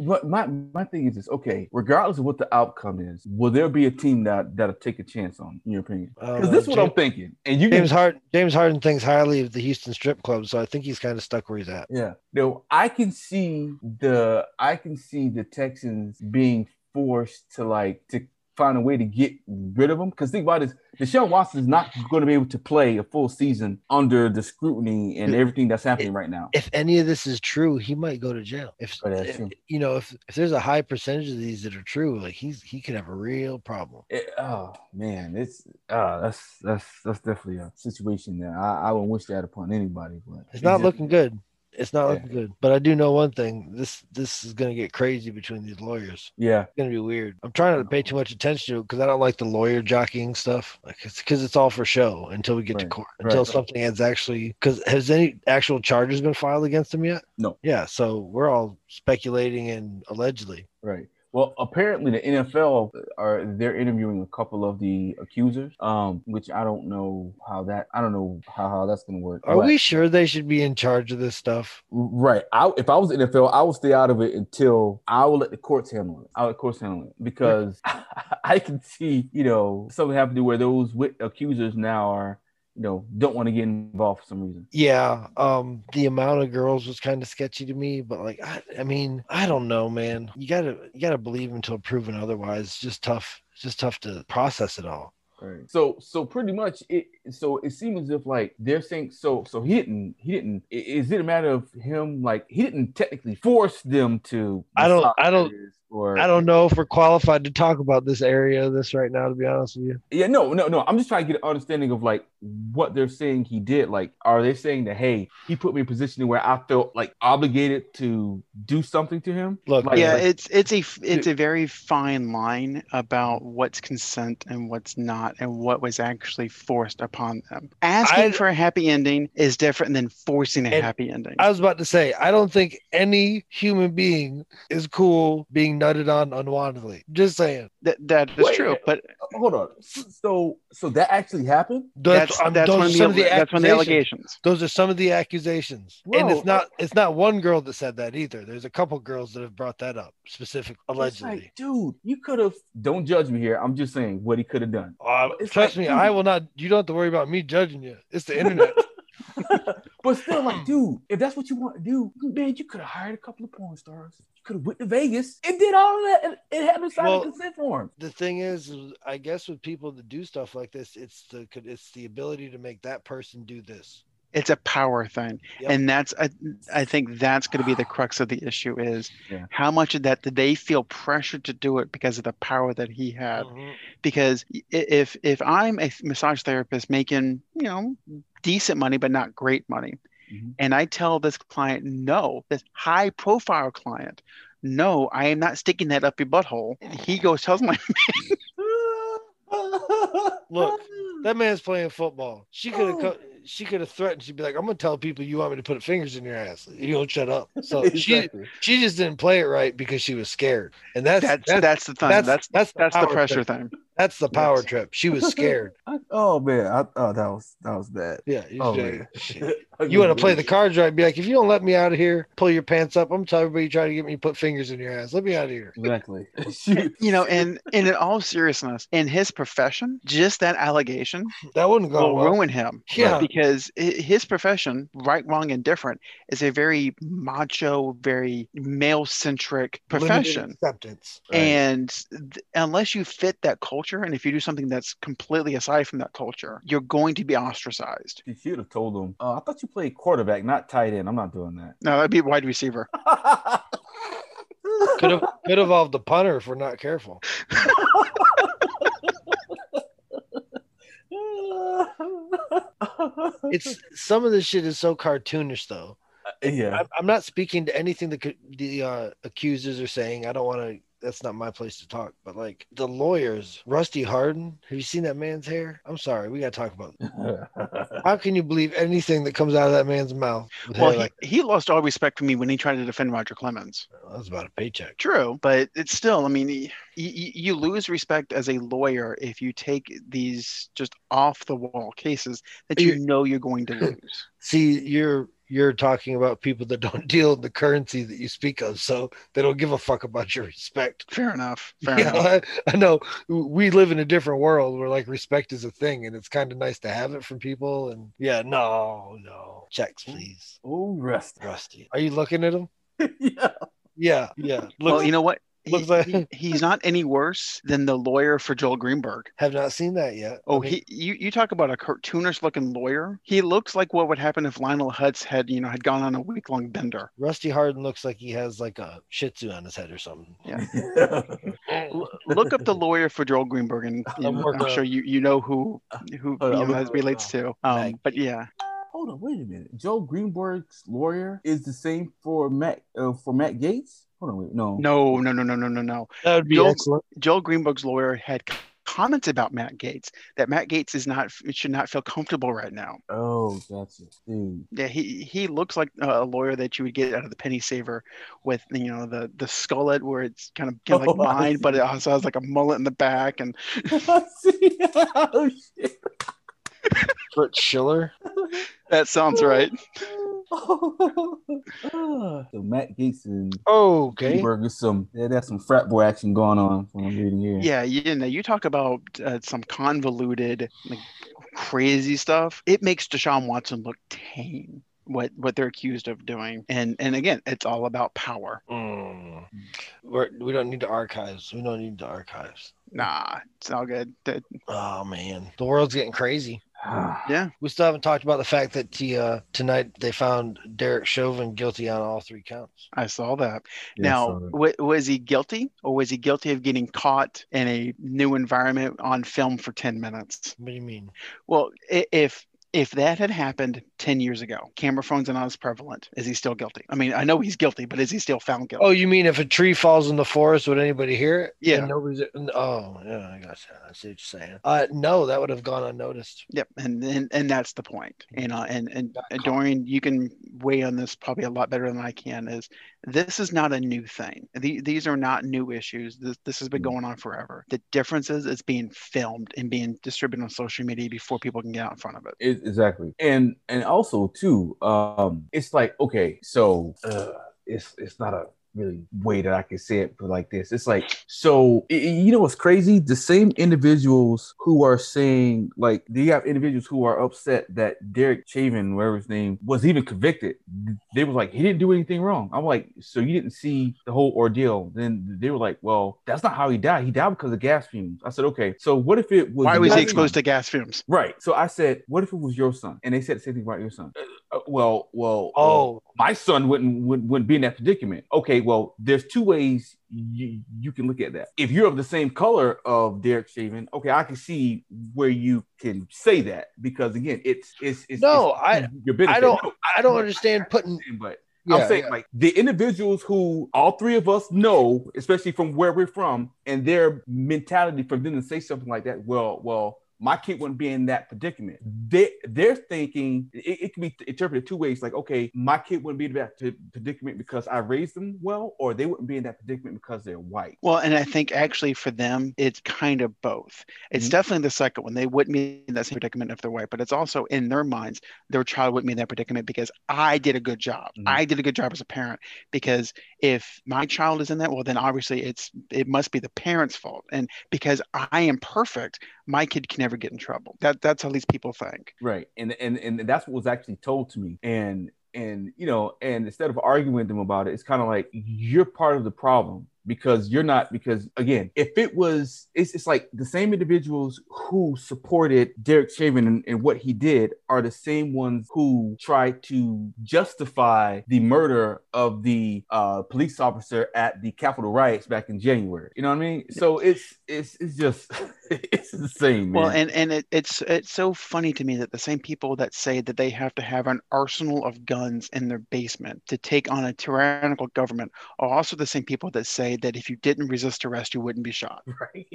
But my, my thing is this. Okay, regardless of what the outcome is, will there be a team that, that'll take a chance on, in your opinion? Because this is what James, I'm thinking. And you James, can, Harden, James Harden thinks highly of the Houston strip club, so I think he's kind of stuck where he's at. Yeah. No, I can see the I can see the Texans being forced to like to find a way to get rid of him. Because think about this, Deshaun Watson is not going to be able to play a full season under the scrutiny and everything that's happening if, right now. If any of this is true, he might go to jail. If, oh, if you know, if, if there's a high percentage of these that are true, like he's he could have a real problem. It, oh man, it's uh, that's that's that's definitely a situation that I, I wouldn't wish that upon anybody. But it's not looking good. It's not looking yeah. good, but I do know one thing. This this is going to get crazy between these lawyers. Yeah. It's going to be weird. I'm trying not to pay too much attention to it because I don't like the lawyer jockeying stuff. Like it's because it's all for show until we get right. to court, until right. something is actually – because has any actual charges been filed against them yet? No. Yeah, so we're all speculating and allegedly. Right. Well, apparently the N F L are they're interviewing a couple of the accusers, um, which I don't know how that I don't know how, how that's going to work. Are but, we sure they should be in charge of this stuff? Right. I, if I was the N F L, I would stay out of it until I will let the courts handle it. I would courts handle it because I, I can see, you know, something happening where those wit- accusers now are. No, don't want to get involved for some reason. Yeah, um, the amount of girls was kind of sketchy to me, but like, I, I mean, I don't know, man. You gotta, you gotta believe until proven otherwise. It's just tough. It's just tough to process it all. Right. So so pretty much it so it seems as if like they're saying so so he didn't he didn't is it a matter of him like he didn't technically force them to I don't I don't or, I don't know if we're qualified to talk about this area of this right now, to be honest with you. Yeah, no, no, no. I'm just trying to get an understanding of like what they're saying he did. Like, are they saying that, hey, he put me in a position where I felt like obligated to do something to him? Look, like, yeah, like, it's it's a it's a very fine line about what's consent and what's not and what was actually forced upon them. Asking I, for a happy ending is different than forcing a happy ending. I was about to say, I don't think any human being is cool being nutted on unwantedly. Just saying. That that is Wait, true. But hold on. So so that actually happened? That's, that's, um, that's those one are some of the, the that's one of the allegations. Those are some of the accusations. Whoa. And it's not it's not one girl that said that either. There's a couple girls that have brought that up specifically, allegedly. Like, dude, you could have. Don't judge me here. I'm just saying what he could have done. Uh, trust like, me, dude. I will not. You don't have to worry about me judging you. It's the internet. But still, like, dude, if that's what you want to do, man, you could have hired a couple of porn stars. You could have went to Vegas and did all of that. And it had to sign well, a consent form. The thing is, I guess with people that do stuff like this, it's the it's the ability to make that person do this. It's a power thing. Yep. And that's, I, I think that's going to be the crux of the issue is yeah. how much of that do they feel pressured to do it because of the power that he had? Mm-hmm. Because if, if I'm a massage therapist making, you know, decent money, but not great money, mm-hmm. and I tell this client, no, this high profile client, no, I am not sticking that up your butthole. And he goes, tells my man. Look, that man's playing football. She could have oh. come. She could have threatened. She'd be like, "I'm gonna tell people you want me to put fingers in your ass. You don't shut up." So exactly. she she just didn't play it right because she was scared, and that's that's that's, that's the thing. That's that's that's the, that's the pressure thing. thing. That's the power yes. trip. She was scared. I, oh man, I, oh that was that was that. Yeah, you, oh, you want to play the cards right? Be like, if you don't let me out of here, pull your pants up. I'm telling everybody, you try to get me to put fingers in your ass. Let me out of here. Exactly. You know, and, and in all seriousness, in his profession, just that allegation that wouldn't go will well. ruin him. Yeah. Right? Because Because his profession, right, wrong, and different, is a very macho, very male-centric profession. Acceptance, right. And th- unless you fit that culture, and if you do something that's completely aside from that culture, you're going to be ostracized. If you'd have told him, uh, I thought you played quarterback, not tight end. I'm not doing that. No, that'd be wide receiver. Could have could evolve the punter if we're not careful. It's some of this shit is so cartoonish though. Yeah, I'm not speaking to anything that could, the uh, accusers are saying. I don't want to. That's not my place to talk. But like the lawyers, Rusty Harden. Have you seen that man's hair? I'm sorry, we got to talk about it. How can you believe anything that comes out of that man's mouth? Well, he, like he lost all respect for me when he tried to defend Roger Clemens. Well, that was about a paycheck. True, but it's still. I mean, he, he, you lose respect as a lawyer if you take these just off the wall cases that you know you're going to lose. See, you're. You're talking about people that don't deal in the currency that you speak of, so they don't give a fuck about your respect. Fair enough. Fair yeah, enough. I, I know we live in a different world where like respect is a thing, and it's kind of nice to have it from people. And yeah, no, no checks, please. Oh, Rusty, Rusty, are you looking at him? yeah, yeah, yeah. Looks, well, you know what? He, like... he, he's not any worse than the lawyer for Joel Greenberg. Have not seen that yet. Oh, I mean, he you, you talk about a cartoonish-looking lawyer. He looks like what would happen if Lionel Hutz had, you know, had gone on a week-long bender. Rusty Harden looks like he has like a Shih Tzu on his head or something. Yeah. Look up the lawyer for Joel Greenberg, and you know, I'm sure you, you know who who uh, you know, that relates to. Um, but yeah. Hold on, wait a minute. Joel Greenberg's lawyer is the same for Matt uh, for Matt Gaetz. Hold on, wait, no. No, no, no, no, no, no, no. That would be Joel, excellent. Joel Greenberg's lawyer had comments about Matt Gaetz that Matt Gaetz is not should not feel comfortable right now. Oh, gotcha. Dude. Yeah, he he looks like a lawyer that you would get out of the penny saver with you know the the skullet where it's kind of, kind of like oh, mine, but it also has like a mullet in the back and. Oh shit. Bert Schiller. That sounds right. Oh, oh. So Matt Gaetz. Oh, okay. Some yeah, that's some frat boy action going on. When I'm reading here. Yeah, you know, you talk about uh, some convoluted, like crazy stuff. It makes Deshaun Watson look tame. what what they're accused of doing. And and again, it's all about power. Mm. We're, we don't need the archives. We don't need the archives. Nah, it's all good. That, oh man, the world's getting crazy. Yeah, we still haven't talked about the fact that the, uh, tonight they found Derek Chauvin guilty on all three counts. I saw that. Yeah, now, saw that. W- was he guilty, or was he guilty of getting caught in a new environment on film for ten minutes? What do you mean? Well, if if that had happened ten years ago, camera phones are not as prevalent. Is he still guilty? I mean, I know he's guilty, but is he still found guilty? Oh, you mean if a tree falls in the forest, would anybody hear it? Yeah. And nobody's, oh, yeah, I gotcha. I see what you're saying. Uh, no, that would have gone unnoticed. Yep. And and, and that's the point. You know, and, and, and Dorian, you can weigh on this probably a lot better than I can, is this is not a new thing. The, these are not new issues. This, this has been going on forever. The difference is it's being filmed and being distributed on social media before people can get out in front of it. it exactly. And, and also too, um, it's like, okay, so uh, it's it's not a really way that I can say it, but like this, it's like, so it, you know what's crazy? The same individuals who are saying, like, do you have individuals who are upset that Derek Chauvin, whatever his name, was even convicted? They was like, he didn't do anything wrong. I'm like, so you didn't see the whole ordeal? Then they were like, well, that's not how he died. He died because of gas fumes. I said, okay, so what if it was? Why was he exposed to gas fumes? Right. So I said, what if it was your son? And they said the same thing about your son. Uh, well, well, oh, well, my son wouldn't wouldn't, wouldn't be in that predicament. Okay. Well, there's two ways you, you can look at that. If you're of the same color of Derek Chauvin, okay, I can see where you can say that, because again, it's it's, it's no, it's, I you're I don't no, I don't understand I putting but. Yeah, I'm saying yeah. like the individuals who all three of us know, especially from where we're from, and their mentality for them to say something like that. Well, well. My kid wouldn't be in that predicament. They, they're thinking, it, it can be interpreted two ways. Like, okay, my kid wouldn't be in that predicament because I raised them well, or they wouldn't be in that predicament because they're white. Well, and I think actually for them, it's kind of both. It's mm-hmm. definitely the second one. They wouldn't be in that same predicament if they're white, but it's also in their minds, their child wouldn't be in that predicament because I did a good job. Mm-hmm. I did a good job as a parent, because if my child is in that, well, then obviously it's it must be the parent's fault. And because I am perfect, my kid can never get in trouble. That that's how these people think. Right. And and and that's what was actually told to me. And and you know, and instead of arguing with them about it, it's kind of like, you're part of the problem. Because you're not, because again, if it was, it's, it's like the same individuals who supported Derek Chauvin and, and what he did are the same ones who tried to justify the murder of the uh, police officer at the Capitol riots back in January. You know what I mean? Yeah. So it's it's it's just, it's insane, man. Well, and, and it, it's, it's so funny to me that the same people that say that they have to have an arsenal of guns in their basement to take on a tyrannical government are also the same people that say that if you didn't resist arrest, you wouldn't be shot. Right.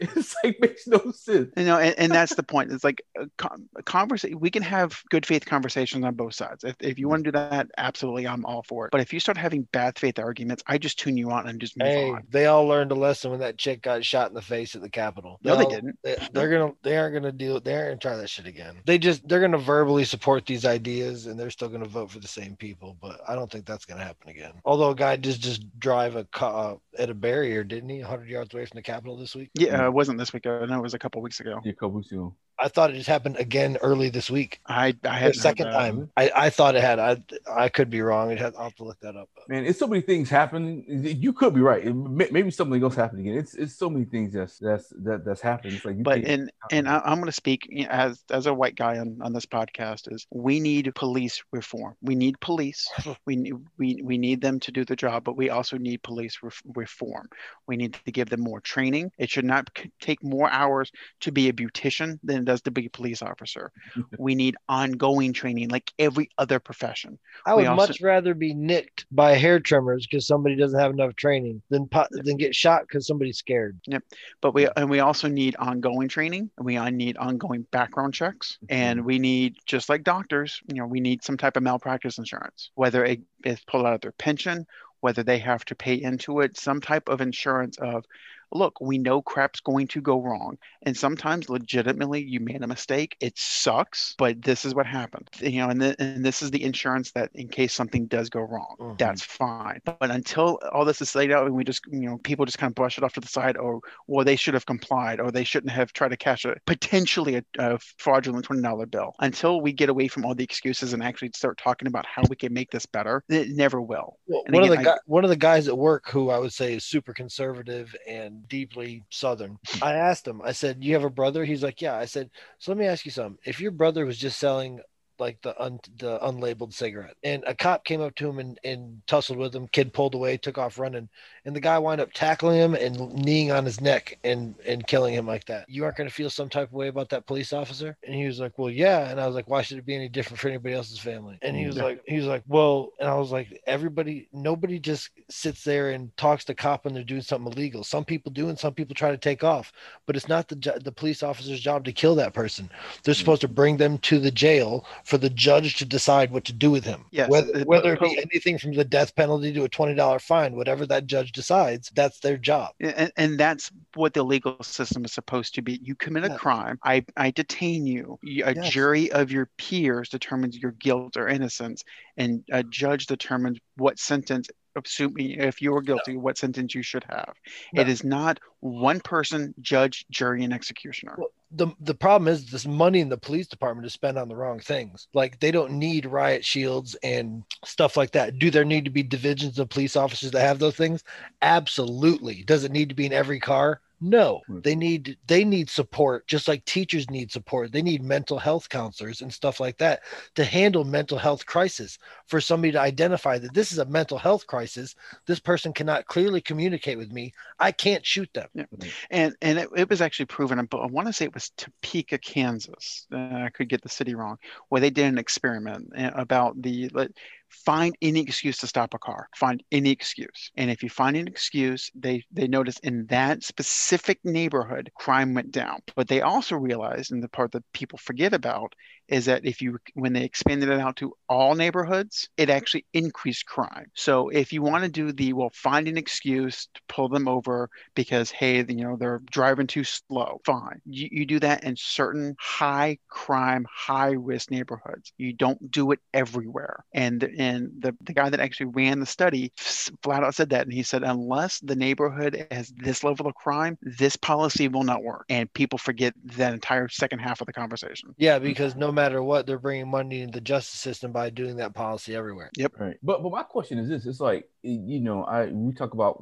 It's like, makes no sense. You know, and, and that's the point. It's like a, con- a conversation. We can have good faith conversations on both sides. If, if you want to do that, absolutely, I'm all for it. But if you start having bad faith arguments, I just tune you on and just move hey, on. They all learned a lesson when that chick got shot in the face at the Capitol. No, they didn't. They, they're gonna. They aren't gonna do it. They aren't gonna try that shit again. They just. They're gonna verbally support these ideas, and they're still gonna vote for the same people. But I don't think that's gonna happen again. Although a guy just just drive a car. At a barrier, didn't he? one hundred yards away from the Capitol this week? Yeah, it wasn't this week. I know it was a couple weeks ago. Yeah, a couple weeks ago. I thought it just happened again early this week. I, I had the second time. I, I thought it had. I I could be wrong. It had, I'll have to look that up. Man, it's so many things happening. You could be right. It, maybe something else happened again. It's it's so many things that's that's that, that's happened. It's like, you but and and I, I'm going to speak as as a white guy on, on this podcast is we need police reform. We need police. we we we need them to do the job, but we also need police re- reform. We need to give them more training. It should not take more hours to be a beautician than does to be a police officer. We need ongoing training like every other profession. I would also much rather be nicked by hair trimmers because somebody doesn't have enough training than po- yep. than get shot because somebody's scared. Yep. But we and we also need ongoing training, and we need ongoing background checks, and we need, just like doctors, you know, we need some type of malpractice insurance, whether it is pulled out of their pension, whether they have to pay into it, some type of insurance of, look, we know crap's going to go wrong. And sometimes legitimately you made a mistake. It sucks, but this is what happened. You know, and, the, and this is the insurance that in case something does go wrong, mm-hmm. that's fine. But, but until all this is laid out and we just, you know, people just kind of brush it off to the side, or, well, they should have complied, or they shouldn't have tried to cash a potentially a, a fraudulent twenty dollar bill. Until we get away from all the excuses and actually start talking about how we can make this better, it never will. Well, one, again, of the I, guy, one of the guys at work who I would say is super conservative and deeply Southern, I asked him, I said, you have a brother? He's like, yeah. I said, so let me ask you something. If your brother was just selling like the un, the unlabeled cigarette, and a cop came up to him and, and tussled with him, kid pulled away, took off running, and the guy wound up tackling him and kneeing on his neck and and killing him like that, you aren't going to feel some type of way about that police officer? And he was like, well, yeah. And I was like, why should it be any different for anybody else's family? And he was like, he was like, well, and I was like, everybody, nobody just sits there and talks to cop when they're doing something illegal. Some people do, and some people try to take off, but it's not the the police officer's job to kill that person. They're supposed to bring them to the jail for the judge to decide what to do with him. Yes. Whether, whether it be anything from the death penalty to a twenty dollar fine, whatever that judge decides, that's their job. And, and that's what the legal system is supposed to be. You commit a yeah. crime. I, I detain you. A yes. jury of your peers determines your guilt or innocence, and a judge determines what sentence, assuming if you were guilty, no. what sentence you should have. No. It is not one person, judge, jury, and executioner. Well, the the problem is this money in the police department is spent on the wrong things. Like, they don't need riot shields and stuff like that. Do there need to be divisions of police officers that have those things? Absolutely. Does it need to be in every car? No, they need they need support, just like teachers need support. They need mental health counselors and stuff like that to handle mental health crisis, for somebody to identify that this is a mental health crisis. This person cannot clearly communicate with me. I can't shoot them. Yeah. And and it, it was actually proven, but I want to say it was Topeka, Kansas. Uh, I could get the city wrong, where they did an experiment about the like, find any excuse to stop a car. Find any excuse. And if you find an excuse, they, they noticed in that specific neighborhood, crime went down. But they also realized, and the part that people forget about, is that if you, when they expanded it out to all neighborhoods, it actually increased crime. So if you want to do the, well, find an excuse to pull them over because, hey, you know, they're driving too slow, fine. You, you do that in certain high crime, high risk neighborhoods. You don't do it everywhere. And, and the, the guy that actually ran the study flat out said that. And he said, unless the neighborhood has this level of crime, this policy will not work. And people forget that entire second half of the conversation. Yeah, because no matter what, they're bringing money into the justice system by doing that policy everywhere. Yep. Right. But but my question is this: it's like, you know, I we talk about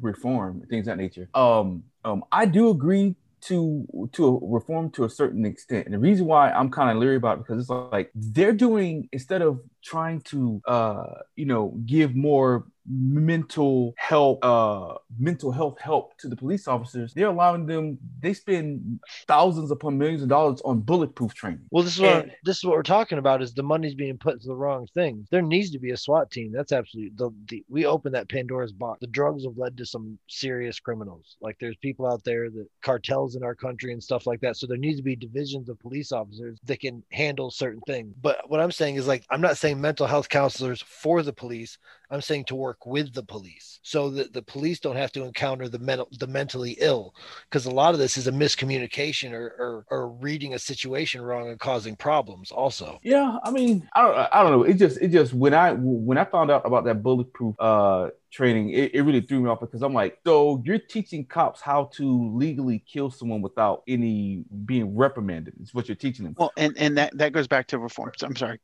reform, things of that nature. Um, um, I do agree to to a reform to a certain extent, and the reason why I'm kind of leery about it, because it's like they're doing, instead of trying to uh, you know, give more mental health uh mental health help to the police officers, they're allowing them, they spend thousands upon millions of dollars on bulletproof training. Well, this is what and, this is what we're talking about, is the money's being put into the wrong things. There needs to be a SWAT team. That's absolutely the, the we opened that Pandora's box. The drugs have led to some serious criminals. Like, there's people out there, that cartels in our country and stuff like that. So there needs to be divisions of police officers that can handle certain things. But what I'm saying is, like, I'm not saying mental health counselors for the police. I'm saying to work with the police, so that the police don't have to encounter the mental, the mentally ill, because a lot of this is a miscommunication or, or or reading a situation wrong and causing problems. Also, yeah, I mean, I don't, I don't know. It just, it just when I when I found out about that bulletproof uh, training, it, it really threw me off, because I'm like, so you're teaching cops how to legally kill someone without any being reprimanded. It's what you're teaching them. Well, and, and that, that goes back to reforms. I'm sorry,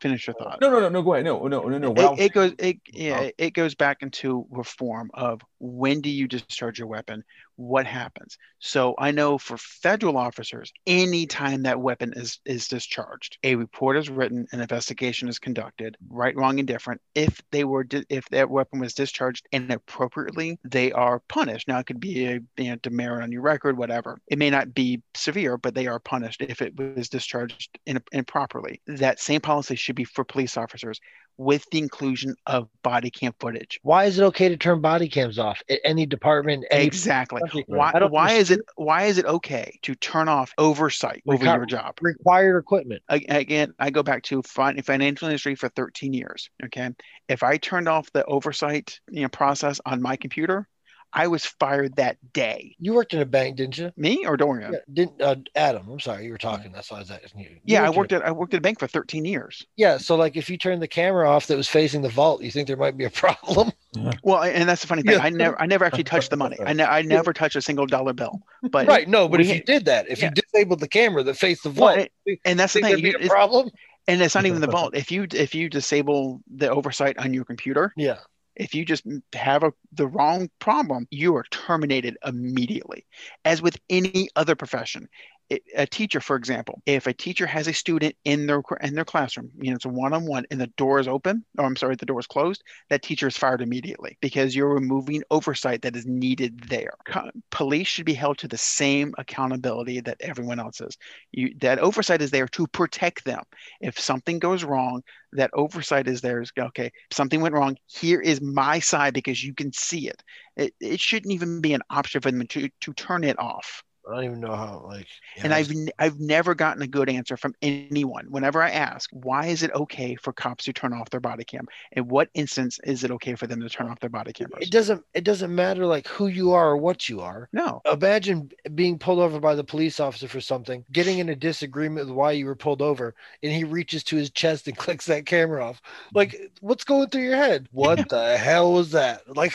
finish your thought. No, no, no, no. Go ahead. No, no, no, no. It, was, it goes. It, yeah, it goes back into reform of, when do you discharge your weapon? What happens? So I know for federal officers, anytime that weapon is, is discharged, a report is written, an investigation is conducted, right, wrong, and different. If they were, di- if that weapon was discharged inappropriately, they are punished. Now, it could be a, you know, demerit on your record, whatever. It may not be severe, but they are punished if it was discharged in, improperly. That same policy should be for police officers, with the inclusion of body cam footage. Why is it okay to turn body cams off at any department? Any exactly. Country? Why, why is it why is it okay to turn off oversight Reco- over your job? Required equipment. I, again, I go back to fin- financial industry for thirteen years. Okay, if I turned off the oversight, you know, process on my computer, I was fired that day. You worked in a bank, didn't you? Me or Dorian? Yeah, didn't uh, Adam? I'm sorry, you were talking. That's why I was asking you. you yeah, worked I worked your... at I worked at a bank for thirteen years. Yeah, so like if you turned the camera off that was facing the vault, you think there might be a problem? Yeah. Well, and that's the funny thing. Yeah. I never, I never actually touched the money. I, ne- I never touched a single dollar bill. But right, no, but if had, you did that, if yeah. you disabled the camera that faced the vault, well, and, and that's the thing. You, a problem. And it's not even the vault. If you if you disable the oversight on your computer, yeah. If you just have a, the wrong problem, you are terminated immediately. As with any other profession, it, a teacher, for example, if a teacher has a student in their in their classroom, you know, it's a one-on-one and the door is open, or I'm sorry, the door is closed, that teacher is fired immediately because you're removing oversight that is needed there. Co- police should be held to the same accountability that everyone else is. You, that oversight is there to protect them. If something goes wrong, that oversight is there. Is, okay, something went wrong. Here is my side because you can see it. It, it shouldn't even be an option for them to, to turn it off. I don't even know how, like, yeah. And I've I've never gotten a good answer from anyone. Whenever I ask, why is it okay for cops to turn off their body cam? In what instance is it okay for them to turn off their body cameras? It doesn't it doesn't matter like who you are or what you are. No. Imagine being pulled over by the police officer for something, getting in a disagreement with why you were pulled over, and he reaches to his chest and clicks that camera off. Like, what's going through your head? What the hell was that? Like,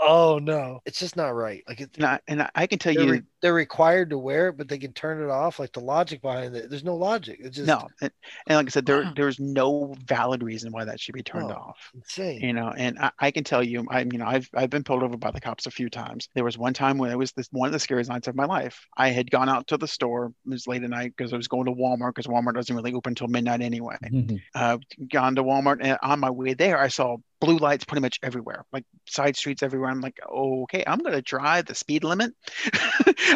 oh no, it's just not right. Like, it's not. And I can tell you. They're required to wear it, but they can turn it off. Like the logic behind it, there's no logic. It's just no. And, and like I said, there wow. there's no valid reason why that should be turned oh, off. Insane. You know, and I, I can tell you, I you know, I've I've been pulled over by the cops a few times. There was one time when it was this one of the scariest nights of my life. I had gone out to the store. It was late at night because I was going to Walmart because Walmart doesn't really open until midnight anyway. Mm-hmm. Uh, gone to Walmart, and on my way there, I saw blue lights pretty much everywhere, like side streets everywhere. I'm like, oh, okay, I'm going to drive the speed limit.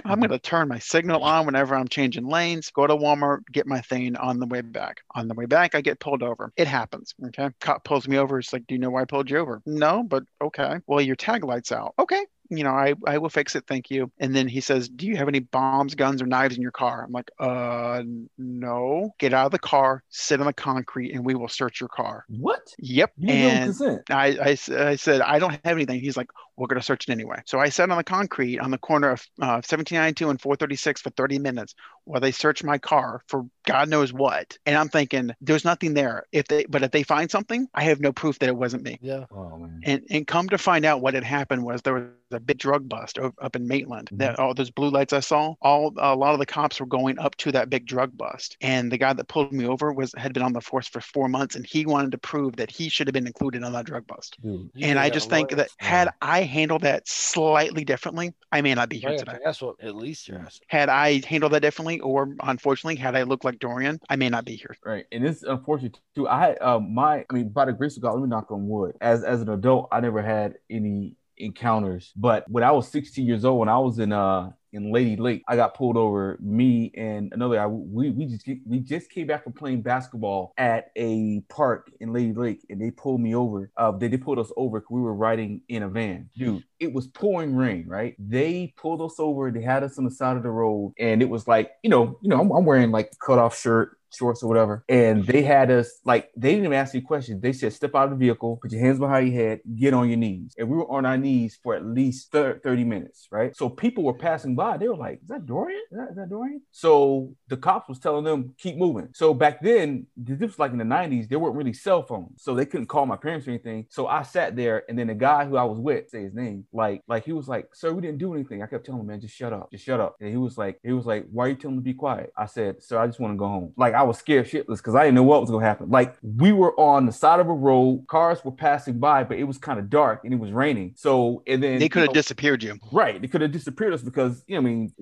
I'm going to turn my signal on whenever I'm changing lanes, go to Walmart, get my thing on the way back. On the way back, I get pulled over. It happens. Okay. Cop pulls me over. It's like, do you know why I pulled you over? No, but okay. Well, your tag light's out. Okay. You know, I, I will fix it. Thank you. And then he says, do you have any bombs, guns, or knives in your car? I'm like, uh, no. Get out of the car, sit on the concrete, and we will search your car. What? Yep. You and I, I, I said, I don't have anything. He's like, we're going to search it anyway. So I sat on the concrete on the corner of uh, seventeen ninety-two and four thirty-six for thirty minutes while they searched my car for God knows what. And I'm thinking, there's nothing there. If they, But if they find something, I have no proof that it wasn't me. Yeah. Oh, man. And, and come to find out what had happened was there was a big drug bust up in Maitland. Mm-hmm. That all those blue lights I saw, all a lot of the cops were going up to that big drug bust. And the guy that pulled me over was had been on the force for four months, and he wanted to prove that he should have been included on that drug bust. Dude, and I just think that had I handled that slightly differently, I may not be here yeah, today. That's what at least you're asking. Had I handled that differently, or unfortunately, had I looked like Dorian, I may not be here. Right, and it's unfortunate too. I uh, my I mean, by the grace of God, let me knock on wood. As as an adult, I never had any encounters, but when I was sixteen years old, when I was in uh in Lady Lake, I got pulled over. Me and another guy, we we just we just came back from playing basketball at a park in Lady Lake, and they pulled me over. Uh, they they pulled us over because we were riding in a van, dude. It was pouring rain, right? They pulled us over. They had us on the side of the road, and it was like you know you know I'm, I'm wearing like a cutoff shirt, shorts or whatever, and they had us like they didn't even ask you questions. They said step out of the vehicle, put your hands behind your head, get on your knees, and we were on our knees for at least thirty minutes, right? So people were passing by, they were like, is that Dorian? Is that, is that Dorian? So the cops was telling them keep moving. So back then, this was like in the nineties, there weren't really cell phones, so they couldn't call my parents or anything. So I sat there, and then the guy who I was with, say his name, like like he was like, sir, we didn't do anything. I kept telling him, man, just shut up, just shut up. And he was like he was like why are you telling me to be quiet? I said, sir, I just want to go home. Like, I was scared shitless because I didn't know what was going to happen. Like, we were on the side of a road, cars were passing by, but it was kind of dark and it was raining. So, and then they could have disappeared you. Right. They could have disappeared us because, you know, I mean,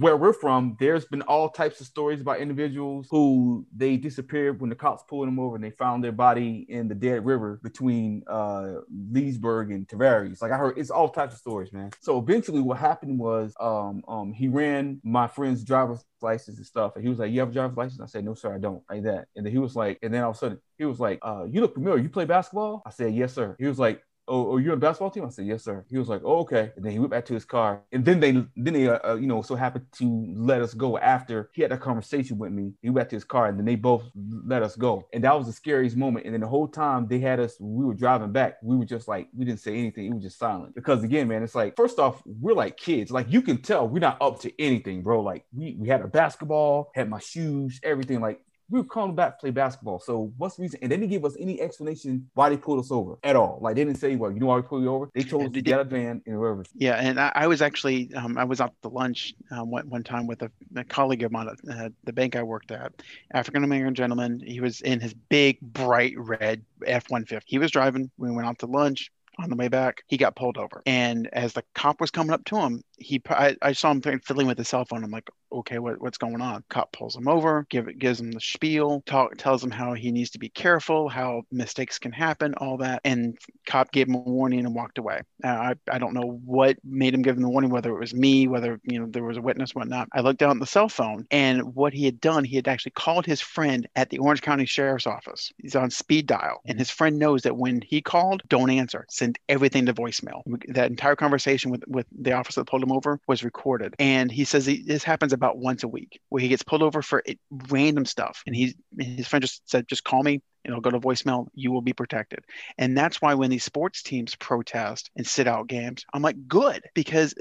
where we're from, there's been all types of stories about individuals who they disappeared when the cops pulled them over and they found their body in the dead river between uh, Leesburg and Tavares. Like, I heard it's all types of stories, man. So, eventually, what happened was um, um, he ran my friend's driver's license and stuff. And he was like, you have a driver's license? I said, no, sir, I don't. Like that. And then he was like, and then all of a sudden, he was like, uh, you look familiar. You play basketball? I said, yes, sir. He was like, oh, are you on the basketball team? I said, yes, sir. He was like, oh, okay. And then he went back to his car. And then they, then they, uh, you know, so happened to let us go after he had a conversation with me. He went back to his car and then they both let us go. And that was the scariest moment. And then the whole time they had us, we were driving back. We were just like, we didn't say anything. It was just silent. Because again, man, it's like, first off, we're like kids. Like you can tell we're not up to anything, bro. Like we, we had a basketball, had my shoes, everything. Like, we were calling back to play basketball. So what's the reason? And they didn't give us any explanation why they pulled us over at all. Like they didn't say, well, you know why we pulled you over? They told us to get a van and wherever. Yeah, and I, I was actually, um, I was out to lunch um, one, one time with a, a colleague of mine at uh, the bank I worked at, African-American gentleman. He was in his big, bright red F one fifty. He was driving. We went out to lunch. On the way back, he got pulled over. And as the cop was coming up to him, he I, I saw him fiddling with his cell phone. I'm like, okay, what, what's going on? Cop pulls him over, give, gives him the spiel, talk, tells him how he needs to be careful, how mistakes can happen, all that. And cop gave him a warning and walked away. Uh, I, I don't know what made him give him the warning, whether it was me, whether you know there was a witness, whatnot. I looked down at the cell phone, and what he had done, he had actually called his friend at the Orange County Sheriff's Office. He's on speed dial, and his friend knows that when he called, don't answer. Send everything to voicemail. That entire conversation with, with the officer that pulled him over was recorded. And he says he, this happens about once a week where he gets pulled over for it, random stuff. And he, his friend just said, just call me. It'll go to voicemail. You will be protected. And that's why when these sports teams protest and sit out games, I'm like, good, because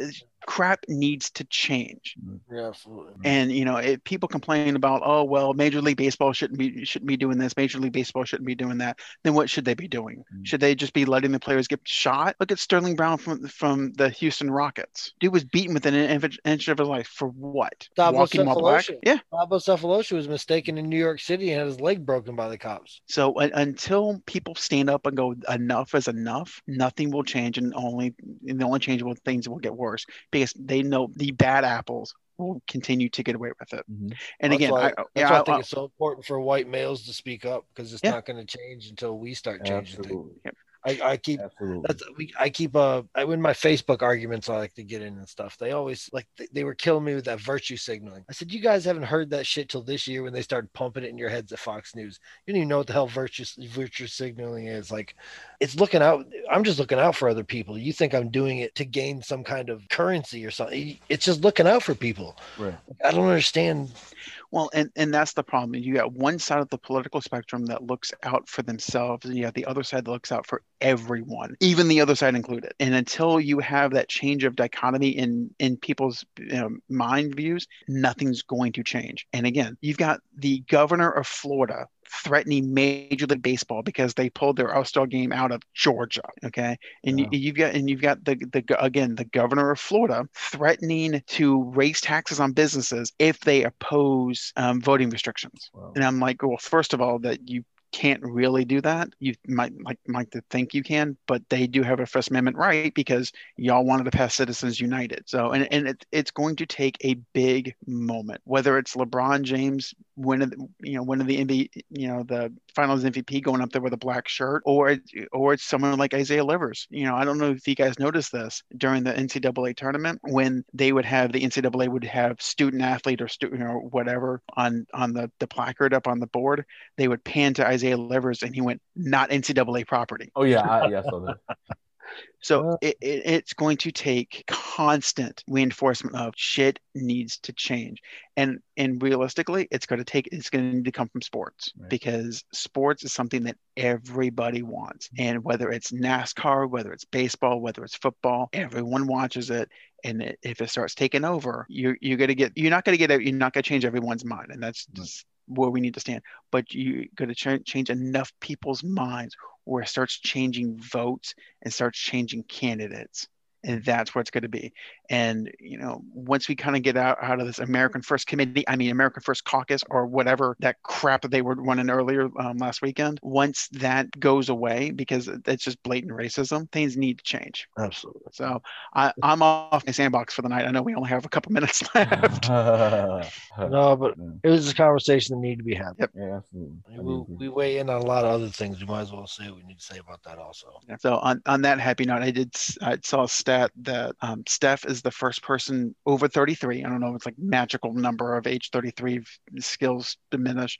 crap needs to change. Yeah, absolutely. And, you know, it, people complain about, oh, well, Major League Baseball shouldn't be shouldn't be doing this. Major League Baseball shouldn't be doing that. Then what should they be doing? Mm-hmm. Should they just be letting the players get shot? Look at Sterling Brown from, from the Houston Rockets. Dude was beaten within an inch of his life for what? Walking while black? Yeah. Thabo Sefolosha was mistaken in New York City and had his leg broken by the cops. So uh, until people stand up and go, enough is enough, nothing will change, and only and the only changeable things will get worse because they know the bad apples will continue to get away with it. Mm-hmm. And that's again, why, I, that's yeah, why I, I think I, it's so important for white males to speak up because it's yeah. not going to change until we start changing things. Yep. I, I keep that's, we, I keep uh I win my Facebook arguments I like to get in and stuff. They always like they, they were killing me with that virtue signaling. I said, you guys haven't heard that shit till this year when they started pumping it in your heads at Fox News. You don't even know what the hell virtue virtue signaling is. Like it's looking out. I'm just looking out for other people. You think I'm doing it to gain some kind of currency or something? It's just looking out for people. Right. I don't understand. Well, and, and that's the problem. You got one side of the political spectrum that looks out for themselves, and you got the other side that looks out for everyone, even the other side included. And until you have that change of dichotomy in, in people's you know, mind views, nothing's going to change. And again, you've got the governor of Florida threatening Major League Baseball because they pulled their All-Star game out of Georgia. Okay, and yeah. you, you've got and you've got the the again the governor of Florida threatening to raise taxes on businesses if they oppose um, voting restrictions. Wow. And I'm like, well, first of all, that you can't really do that. You might like like to think you can, but they do have a First Amendment right because y'all wanted to pass Citizens United. So and and it, it's going to take a big moment, whether it's LeBron James winning you know winning the N B A you know the Finals M V P going up there with a black shirt, or or it's someone like Isaiah Livers. You know I don't know if you guys noticed this during the N C double A tournament when they would have the N C double A would have student athlete or student or whatever on on the the placard up on the board. They would pan to Isaiah Isaiah Livers and he went, not N C double A property. Oh yeah, I, yeah, I saw that. So it, it, it's going to take constant reinforcement of shit needs to change. And and realistically, it's going to take it's going to need to come from sports, right? Because sports is something that everybody wants. And whether it's NASCAR, whether it's baseball, whether it's football, everyone watches it. And it, if it starts taking over, you you're going to get you're not going to get you're not going to change everyone's mind. And that's just where we need to stand, but you're going to ch- change enough people's minds where it starts changing votes and starts changing candidates. And that's where it's going to be. And, you know, once we kind of get out, out of this American First Committee, I mean, American First Caucus or whatever that crap that they were running earlier um, last weekend, once that goes away, because it's just blatant racism, things need to change. Absolutely. So I, I'm off my sandbox for the night. I know we only have a couple minutes left. No, but it was a conversation that needed to be had. Yep. Yeah, absolutely. We, we weigh in on a lot of other things. We might as well say what we need to say about that also. So on, on that happy note, I did, I saw a stat that um, Steph is the first person over thirty-three. I don't know, it's like magical number of age thirty-three, skills diminish,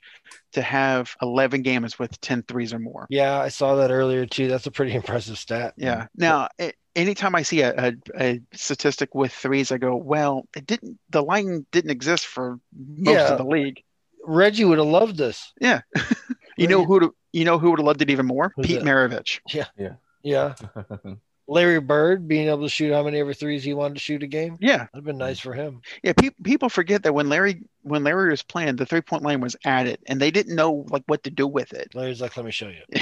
to have eleven games with ten threes or more. Yeah, I saw that earlier too. That's a pretty impressive stat. Yeah. Now, it, anytime I see a, a, a statistic with threes, I go, well, it didn't. The line didn't exist for most yeah. of the league. Reggie would have loved this. Yeah. You know who? To, you know who would have loved it even more? Who's Pete that? Maravich. Yeah, yeah, yeah. Larry Bird being able to shoot how many ever threes he wanted to shoot a game. Yeah, that'd been nice for him. Yeah, pe- people forget that when Larry when Larry was playing, the three point line was added, and they didn't know like what to do with it. Larry's like, "Let me show you."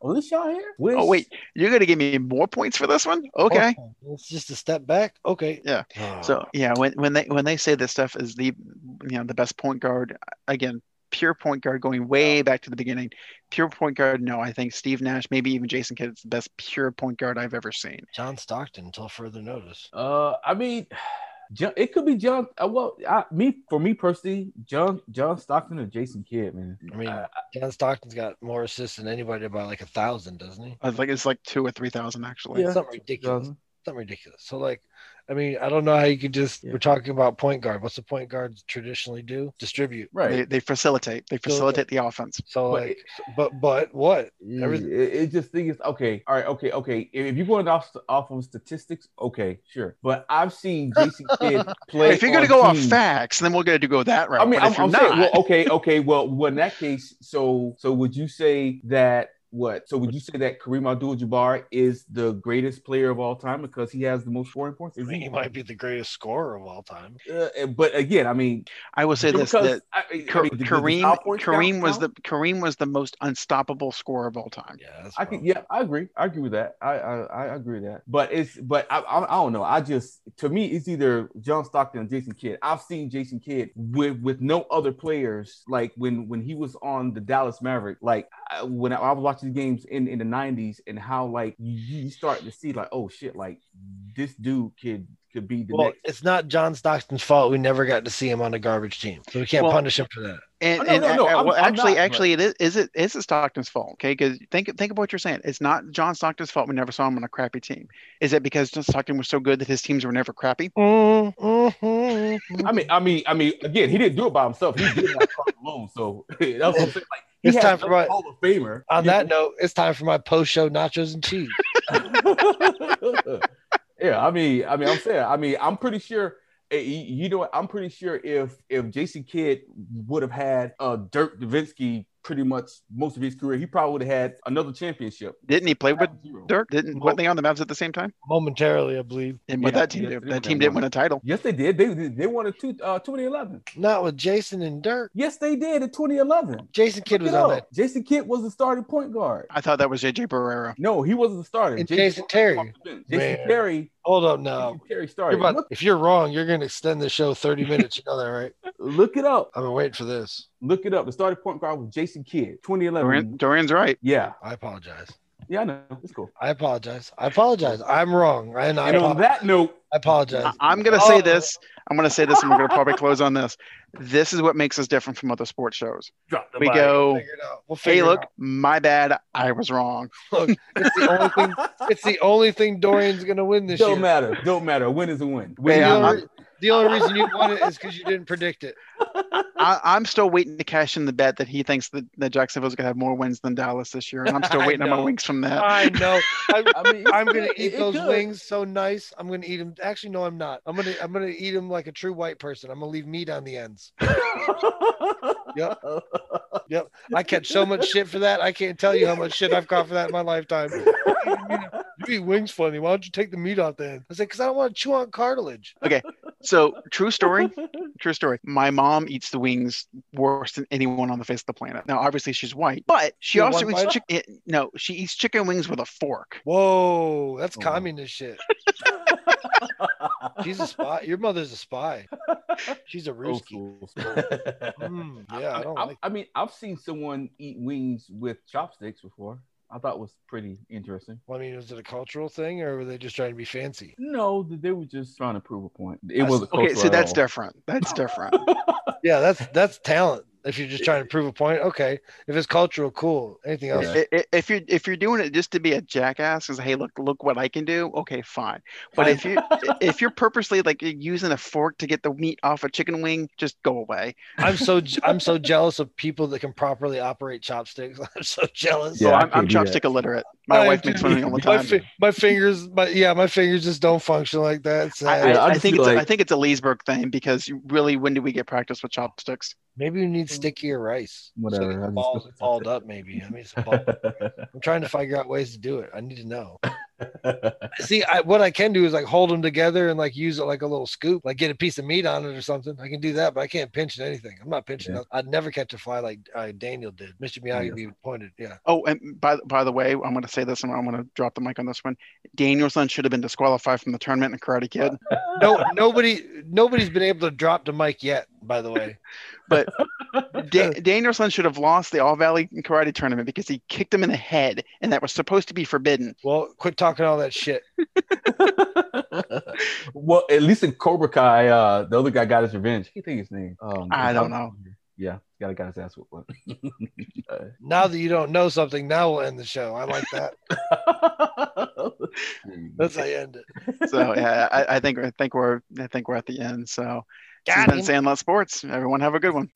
Oh, this y'all here? Where's... Oh wait, you're gonna give me more points for this one? Okay, oh, it's just a step back. Okay, yeah. Oh. So yeah, when when they when they say this stuff is the you know the best point guard again. Pure point guard going way back to the beginning. Pure point guard, no, I think Steve Nash, maybe even Jason Kidd, is the best pure point guard I've ever seen. John Stockton, until further notice. Uh, I mean, it could be John. Well, I, me for me personally, John John Stockton or Jason Kidd, man. I mean, uh, John Stockton's got more assists than anybody by like a thousand, doesn't he? I think it's like two or three thousand actually. Yeah, something ridiculous. Um, something ridiculous. So like. I mean, I don't know how you could just, yeah. we're talking about point guard. What's the point guards traditionally do? Distribute. Right. They, they facilitate. They facilitate so, the offense. So, but, like, but, but what? Everything. It, it just thing is, okay. All right. Okay. Okay. If you're going off, off on statistics, okay, sure. But I've seen Jason Kidd play. If you're going to go teams. Off facts, then we're going to go that route. I mean, but I'm, if you're I'm not. Saying, well, okay. Okay. Well, well, in that case, so, so would you say that, What? So would you say that Kareem Abdul-Jabbar is the greatest player of all time because he has the most scoring points? I mean, he might be the greatest scorer of all time. Uh, but again, I mean, I will say this: that I, I mean, Kareem, Kareem was the Kareem was the most unstoppable scorer of all time. Yeah, I can, yeah, I agree. I agree with that. I I, I agree with that. But it's but I, I I don't know. I just to me it's either John Stockton or Jason Kidd. I've seen Jason Kidd with with no other players. Like when when he was on the Dallas Mavericks. Like when I, I was watching. Games in in the nineties and how like you start to see like oh shit like this dude could could be the well, next. It's not John Stockton's fault we never got to see him on a garbage team, so we can't well, punish him for that. And, oh, no, and no, no, I, I'm, well, I'm actually, not, actually, it is, is it is it Stockton's fault? Okay, because think think about what you're saying. It's not John Stockton's fault we never saw him on a crappy team. Is it because John Stockton was so good that his teams were never crappy? Mm-hmm. I mean, I mean, I mean, again, he didn't do it by himself. He did not call alone. So that's what I'm saying. Like, It's time for my Hall of Famer. On that note, it's time for my post-show nachos and cheese. yeah, I mean, I mean, I'm saying, I mean, I'm pretty sure. You know, I'm pretty sure if if Jason Kidd would have had uh, Dirk Nowitzki pretty much most of his career, he probably would have had another championship. Didn't he play with Dirk? Didn't weren't they on the Mavs at the same time? Momentarily, I believe. And yeah, with that team, yes, that team didn't win a title. Yes, they did. They they won in twenty eleven. Not with Jason and Dirk. Yes, they did in twenty eleven. Jason Kidd was on that. Jason Kidd was the starting point guard. I thought that was J J Barrera. No, he wasn't the starter. And Jason, Jason Terry. Jason Terry. Hold up now. Terry started. You're about, if you're wrong, you're going to extend the show thirty minutes. You know that, right? Look it up. I've been waiting for this. Look it up. The starting point guard was Jason Kidd, twenty eleven. Dorian, Dorian's right. Yeah. I apologize. Yeah, I know. It's cool. I apologize. I apologize. I'm wrong. And, I and on that note, I apologize. I'm going to oh. say this. I'm going to say this, and we're going to probably close on this. This is what makes us different from other sports shows. We mic. go, we'll hey, look, my bad. I was wrong. Look, it's the only thing, it's the only thing Dorian's going to win this Don't year. Don't matter. Don't matter. Win is a win. win hey, I'm, I'm, the only reason you won it is because you didn't predict it. I, I'm still waiting to cash in the bet that he thinks that, that Jacksonville's going to have more wins than Dallas this year. And I'm still waiting on my wings from that. I know. I, I mean, I'm going to eat those could. wings so nice. I'm going to eat them. Actually, no, I'm not. I'm going to I'm going to eat them like a true white person. I'm going to leave meat on the ends. Yep. Yep. I catch so much shit for that. I can't tell you how much shit I've caught for that in my lifetime. You eat wings funny. Why don't you take the meat off then? I said, because I don't want to chew on cartilage. Okay. So true story. True story. My mom eats the wings worse than anyone on the face of the planet. Now, obviously she's white, but she you also eats chicken. No, she eats chicken wings with a fork. Whoa. That's oh. communist shit. She's a spy. Your mother's a spy. She's a Ruski. Oh, mm, yeah, I, I don't I, like I mean, I've seen someone eat wings with chopsticks before. I thought it was pretty interesting. Well, I mean, was it a cultural thing, or were they just trying to be fancy? No, they were just trying to prove a point. It was a cultural. Okay, so that's different. That's different. Yeah, that's that's talent. If you're just trying to prove a point, okay. If it's cultural, cool. Anything else? If you're if you're doing it just to be a jackass, is hey, look, look what I can do. Okay, fine. But if you if you're purposely like you're using a fork to get the meat off a chicken wing, just go away. I'm so I'm so jealous of people that can properly operate chopsticks. I'm so jealous. Yeah, oh, I'm, I'm chopstick illiterate. My I, wife makes fun of me all the time. My, fi- my fingers, my yeah, my fingers just don't function like that. So I, I, I think it's like, a, I think it's a Leesburg thing because really, when do we get practice with chopsticks? Maybe you need stickier rice. Whatever. So the ball's balled up, maybe. I mean, it's balled up, right? I'm trying to figure out ways to do it. I need to know. See, I, what I can do is like hold them together and like use it like a little scoop, like get a piece of meat on it or something. I can do that, but I can't pinch anything. I'm not pinching. Yeah. I'd never catch a fly like uh, Daniel did. Mister Miyagi yeah. be pointed. Yeah. Oh, and by by the way, I'm going to say this, and I'm going to drop the mic on this one. Danielson should have been disqualified from the tournament in Karate Kid. no, nobody, nobody's been able to drop the mic yet. By the way, but da- Danielson should have lost the All Valley Karate Tournament because he kicked him in the head, and that was supposed to be forbidden. Well, quit talking all that shit. Well, at least in Cobra Kai, uh, the other guy got his revenge. He think his name. Um, I don't know. Yeah, got a guy's ass whooped. Now that you don't know something, now we'll end the show. I like that. That's how you end it. So yeah, I, I think I think we're I think we're at the end. So. This has been Sandlot Sports. Everyone have a good one.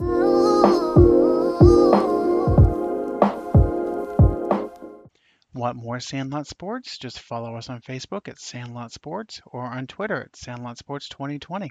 Want more Sandlot Sports? Just follow us on Facebook at Sandlot Sports or on Twitter at Sandlot Sports twenty twenty.